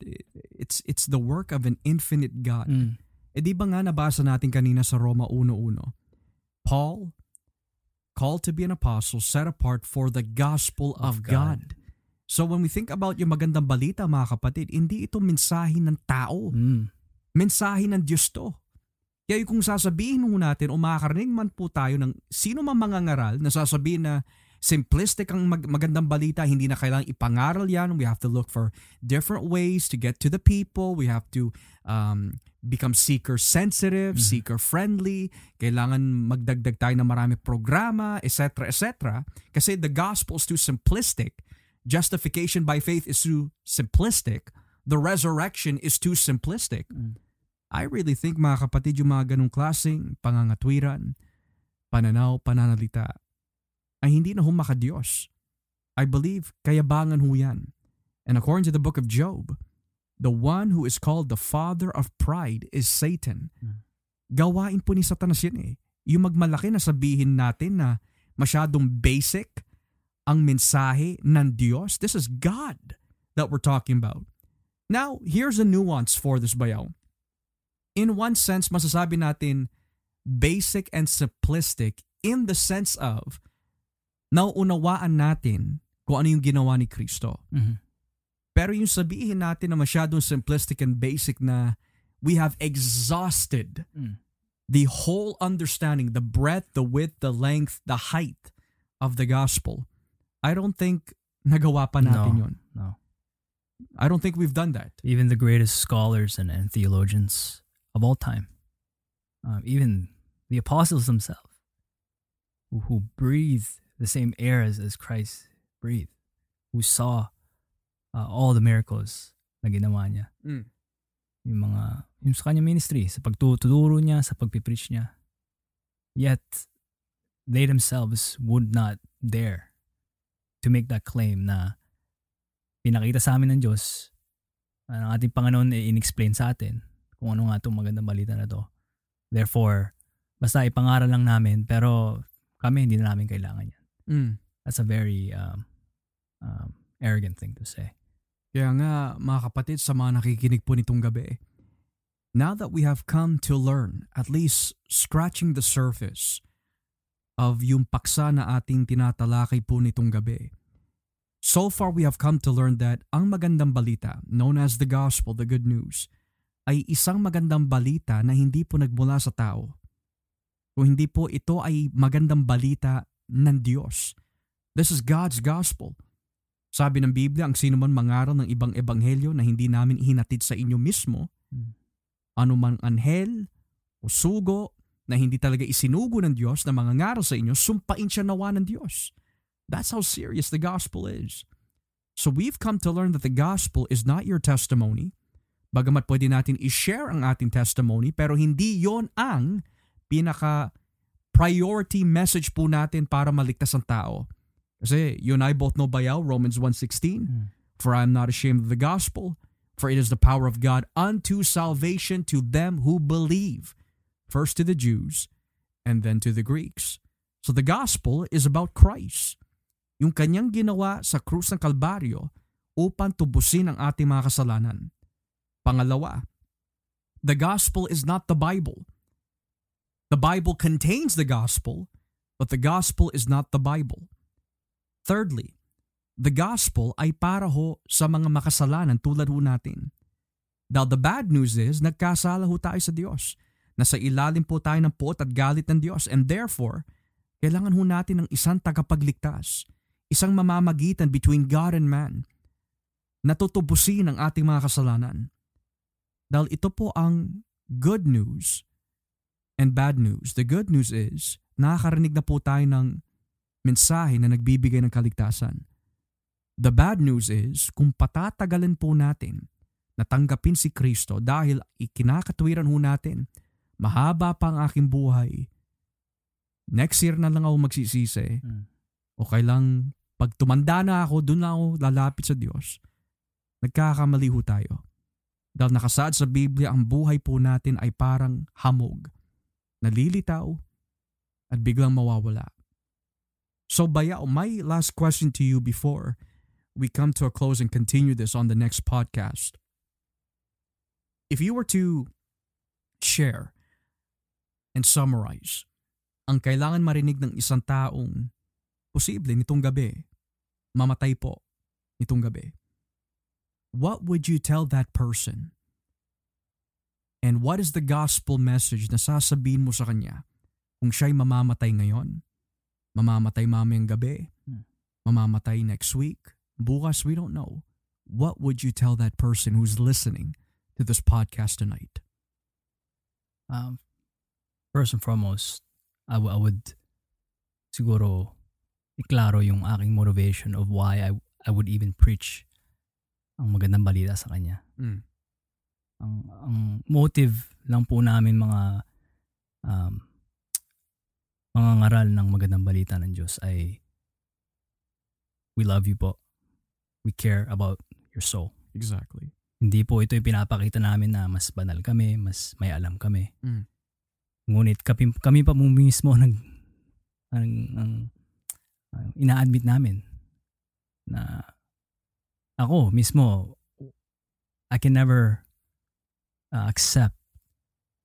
it's the work of an infinite God. Di ba nga nabasa natin kanina sa Roma 1:1, Paul, called to be an apostle, set apart for the gospel of God. So when we think about yung magandang balita, mga kapatid, hindi ito mensahe ng tao. Mensahe ng Diyos to. Kaya kung sasabihin natin o makakarinig man po tayo ng sino mang mangangaral na sasabihin na simplistic ang magandang balita, hindi na kailangang ipangaral yan, we have to look for different ways to get to the people, we have to become seeker-sensitive, seeker-friendly, kailangan magdagdag tayo ng marami programa, etc., etc. Kasi the gospel is too simplistic. Justification by faith is too simplistic. The resurrection is too simplistic. I really think, mga kapatid, yung mga ganong klaseng pangangatwiran, pananaw, pananalita, ay hindi na humakadiyos. I believe, kayabangan ho yan. And according to the book of Job, the one who is called the father of pride is Satan. Gawain po ni Satanas yan eh. Yung magmalaki na sabihin natin na masyadong basic ang mensahe ng Diyos. This is God that we're talking about. Now, here's a nuance for this, bayaw. In one sense, masasabi natin basic and simplistic in the sense of nauunawaan natin kung ano yung ginawa ni Kristo. Pero yung sabihin natin na masyadong simplistic and basic na we have exhausted the whole understanding, the breadth, the width, the length, the height of the gospel. I don't think nagawa pa natin yun. No. I don't think we've done that. Even the greatest scholars and theologians of all time, even the apostles themselves, who breathed the same air as Christ breathed, who saw all the miracles na ginawa niya. Yung sa kanyang ministry, sa pagtuturo niya, sa pagpipreach niya. Yet, they themselves would not dare to make that claim na pinakita sa amin ng Diyos, ang ating Panginoon in-explain sa atin kung ano nga itong magandang balita na to. Therefore, basta ipangaral lang namin, pero kami hindi na namin kailangan yan. That's a very arrogant thing to say. Kaya nga, mga kapatid, sa mga nakikinig po nitong gabi, now that we have come to learn, at least scratching the surface of yung paksa na ating tinatalakay po nitong gabi, so far we have come to learn that ang magandang balita, known as the gospel, the good news, ay isang magandang balita na hindi po nagmula sa tao. Kung hindi po ito ay magandang balita ng Diyos. This is God's gospel. Sabi ng Biblia, ang sino man mangaral ng ibang ebanghelyo na hindi namin hinatid sa inyo mismo, anumang anghel o sugo na hindi talaga isinugo ng Diyos na mangangaral sa inyo, sumpain siya nawa ng Diyos. That's how serious the gospel is. So we've come to learn that the gospel is not your testimony. Bagamat pwede natin i-share ang ating testimony, pero hindi yon ang pinaka-priority message po natin para maligtas ang tao. Kasi you and I both know by now, Romans 1:16, For I am not ashamed of the gospel, for it is the power of God unto salvation to them who believe, first to the Jews and then to the Greeks. So the gospel is about Christ. Yung kanyang ginawa sa krus ng Kalbaryo upang tubusin ang ating mga kasalanan. Pangalawa, the gospel is not the Bible. The Bible contains the gospel, but the gospel is not the Bible. Thirdly, the gospel ay para ho sa mga makasalanan tulad ho natin. Now the bad news is, nagkasala ho tayo sa Diyos. Nasa ilalim po tayo ng puot at galit ng Diyos. And therefore, kailangan ho natin ng isang tagapagligtas, isang mamamagitan between God and man, na tutubusin ang ating mga kasalanan. Dahil ito po ang good news and bad news. The good news is, nakakarinig na po tayo ng mensahe na nagbibigay ng kaligtasan. The bad news is, kung patatagalan po natin na tanggapin si Kristo dahil ikinakatwiran ho natin, mahaba pa ang aking buhay, next year na lang ako magsisisi, okay lang, pag tumanda na ako, dun na ako lalapit sa Diyos, nagkakamali ho tayo. Dahil nakasaad sa Biblia, ang buhay po natin ay parang hamog, nalilitaw, at biglang mawawala. So Bayao, my last question to you before we come to a close and continue this on the next podcast. If you were to share and summarize ang kailangan marinig ng isang taong posible nitong gabi, mamatay po nitong gabi, what would you tell that person? And what is the gospel message na sasabihin mo sa kanya kung siya'y mamamatay ngayon? Mamamatay mamayang gabi, mamamatay next week, bukas, we don't know. What would you tell that person who's listening to this podcast tonight? First and foremost, I would siguro iklaro yung aking motivation of why I would even preach ang magandang balita sa kanya. Ang motive lang po namin mga mangangaral ng magandang balita ng Diyos ay we love you po. We care about your soul. Exactly. Hindi po ito ipinapakita namin na mas banal kami, mas may alam kami. Ngunit kami pa mismo ang ina-admit namin na ako mismo, I can never accept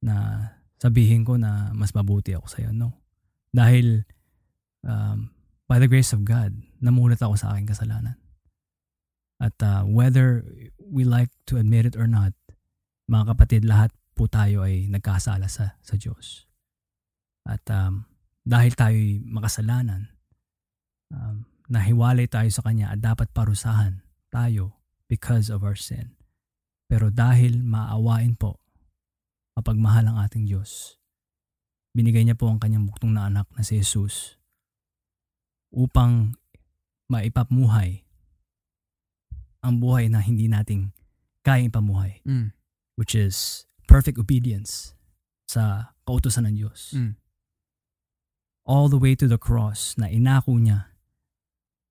na sabihin ko na mas mabuti ako sa'yo. No. Dahil by the grace of God, namulat ako sa aking kasalanan. At whether we like to admit it or not, mga kapatid, lahat po tayo ay nagkasala sa Diyos. At dahil tayo'y makasalanan, nahiwalay tayo sa Kanya at dapat parusahan tayo because of our sin. Pero dahil maaawain po, mapagmahal ang ating Diyos, binigay niya po ang Kanyang buktong na anak na si Jesus upang maipamuhay ang buhay na hindi nating kayang ipamuhay, which is perfect obedience sa kautusan ng Diyos. All the way to the cross na inako niya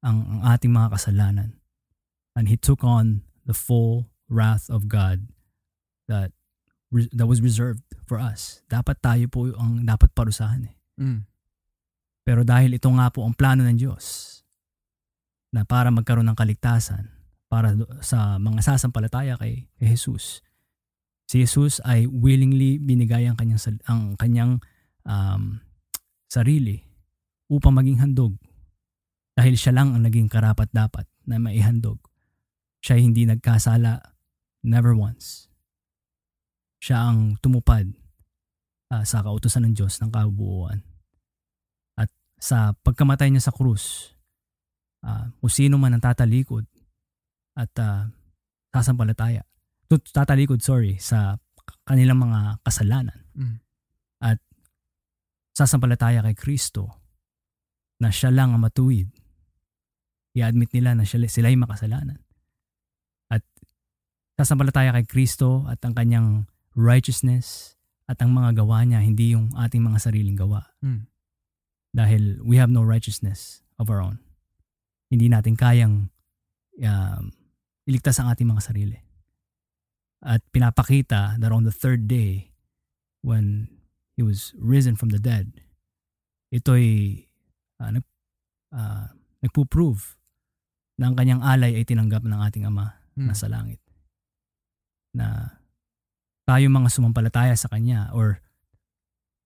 ang ating mga kasalanan. And He took on the full wrath of God that was reserved for us. Dapat tayo po ang dapat parusahan. Pero dahil ito nga po ang plano ng Diyos na para magkaroon ng kaligtasan para sa mga sasampalataya kay Jesus. Si Jesus ay willingly binigay ang kanyang sarili upang maging handog dahil siya lang ang naging karapat-dapat na maihandog. Siya hindi nagkasala, never once. Siya ang tumupad sa kautusan ng Diyos ng kabuuan. At sa pagkamatay niya sa krus, kung sino man ang tatalikod at sasampalataya, sa kanilang mga kasalanan, at sasampalataya kay Kristo na siya lang ang matuwid. I-admit nila na sila ay makasalanan. At sasampalataya kay Kristo at ang kanyang righteousness at ang mga gawa niya, hindi yung ating mga sariling gawa. Dahil we have no righteousness of our own. Hindi natin kayang iligtas ang ating mga sarili. At pinapakita that on the third day when He was risen from the dead, ito'y nagpuprove na ang kanyang alay ay tinanggap ng ating Ama na sa langit. Na tayo mga sumampalataya sa Kanya, or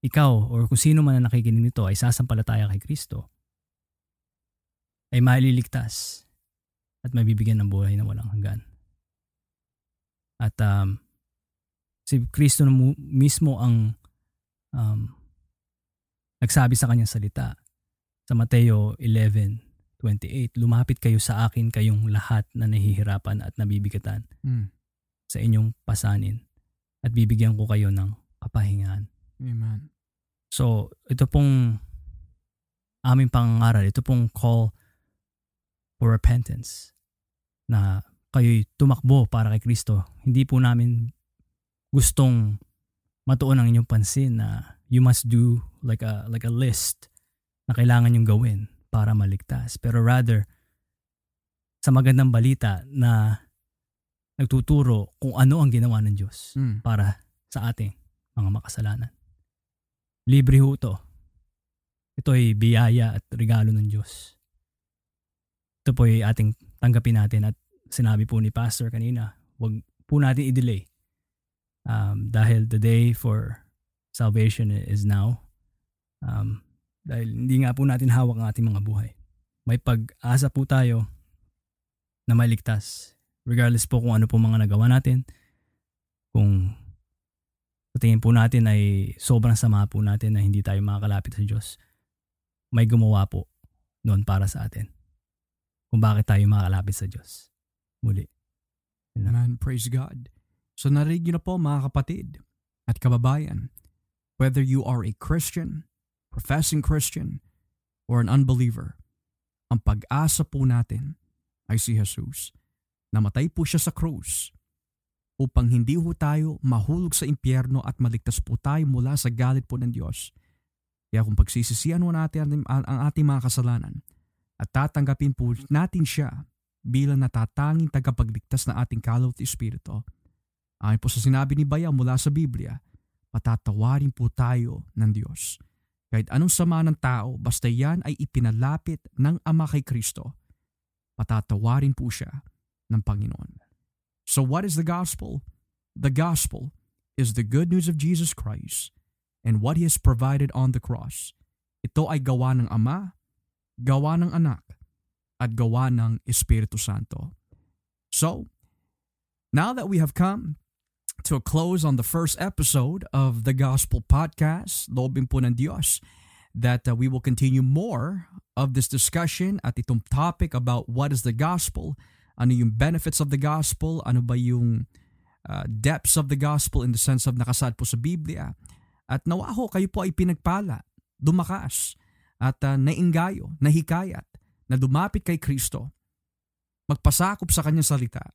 ikaw, or kung sino man na nakikinig nito ay sasampalataya kay Kristo, ay maililigtas at mabibigyan ng buhay na walang hanggan. At si Kristo mismo ang nagsabi sa kanyang salita sa Mateo 11:28, lumapit kayo sa akin kayong lahat na nahihirapan at nabibigatan sa inyong pasanin at bibigyan ko kayo ng kapahingahan. Amen. So ito pong aming pangaral, ito pong call for repentance na kayo'y tumakbo para kay Kristo. Hindi po namin gustong matuon ang inyong pansin na you must do like a list na kailangan yung gawin para maligtas. Pero rather, sa magandang balita na nagtuturo kung ano ang ginawa ng Diyos para sa ating mga makasalanan. Libre ho ito. Ito ay biyaya at regalo ng Diyos. Ito po ay ating tanggapin natin at sinabi po ni Pastor kanina, huwag po natin i-delay. Dahil the day for salvation is now. Dahil hindi nga po natin hawak ang ating mga buhay. May pag-asa po tayo na maligtas. Regardless po kung ano po mga nagawa natin. Kung sa tingin po natin ay sobrang sama po natin na hindi tayo makakalapit sa Diyos. May gumawa po noon para sa atin. Kung bakit tayo makakalapit sa Diyos. Muli. Amen. Praise God. So narinig niyo na po mga kapatid at kababayan, whether you are a Christian, professing Christian, or an unbeliever, ang pag-asa po natin ay si Jesus. Namatay po siya sa krus upang hindi po tayo mahulog sa impyerno at maligtas po tayo mula sa galit po ng Diyos. Kaya kung pagsisisihan po natin ang ating mga kasalanan at tatanggapin po natin siya bilang natatanging tagapagligtas na ating kaluluwa at espiritu, ayon po sa sinabi ni Baya mula sa Biblia, patatawarin po tayo ng Diyos. Kahit anong sama ng tao, basta yan ay ipinalapit ng Ama kay Kristo, patatawarin po siya ng Panginoon. So what is the gospel? The gospel is the good news of Jesus Christ and what He has provided on the cross. Ito ay gawa ng Ama, gawa ng Anak, at gawa ng Espiritu Santo. So, now that we have come to a close on the first episode of The Gospel Podcast. Loobin po ng Diyos that we will continue more of this discussion at itong topic about what is the gospel, ano yung benefits of the gospel, ano ba yung depths of the gospel in the sense of nakasaad po sa Biblia. At nawa ho kayo po ay pinagpala, dumakas, at nainggayo, nahikayat, na dumapit kay Kristo, magpasakop sa kanyang salita,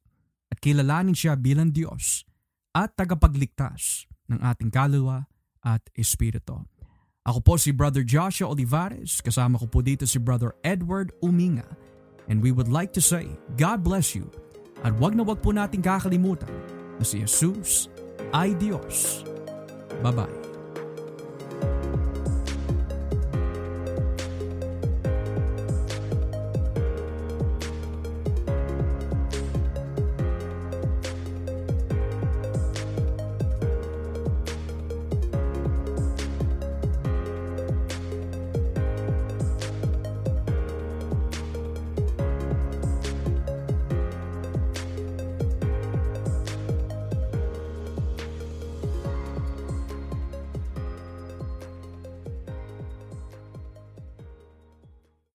at kilalanin siya bilang Diyos at tagapagligtas ng ating kaluluwa at espiritu. Ako po si Brother Joshua Olivares, kasama ko po dito si Brother Edward Uminga, and we would like to say, God bless you, at wag na wag po nating kakalimutan na si Jesus ay Diyos. Bye-bye.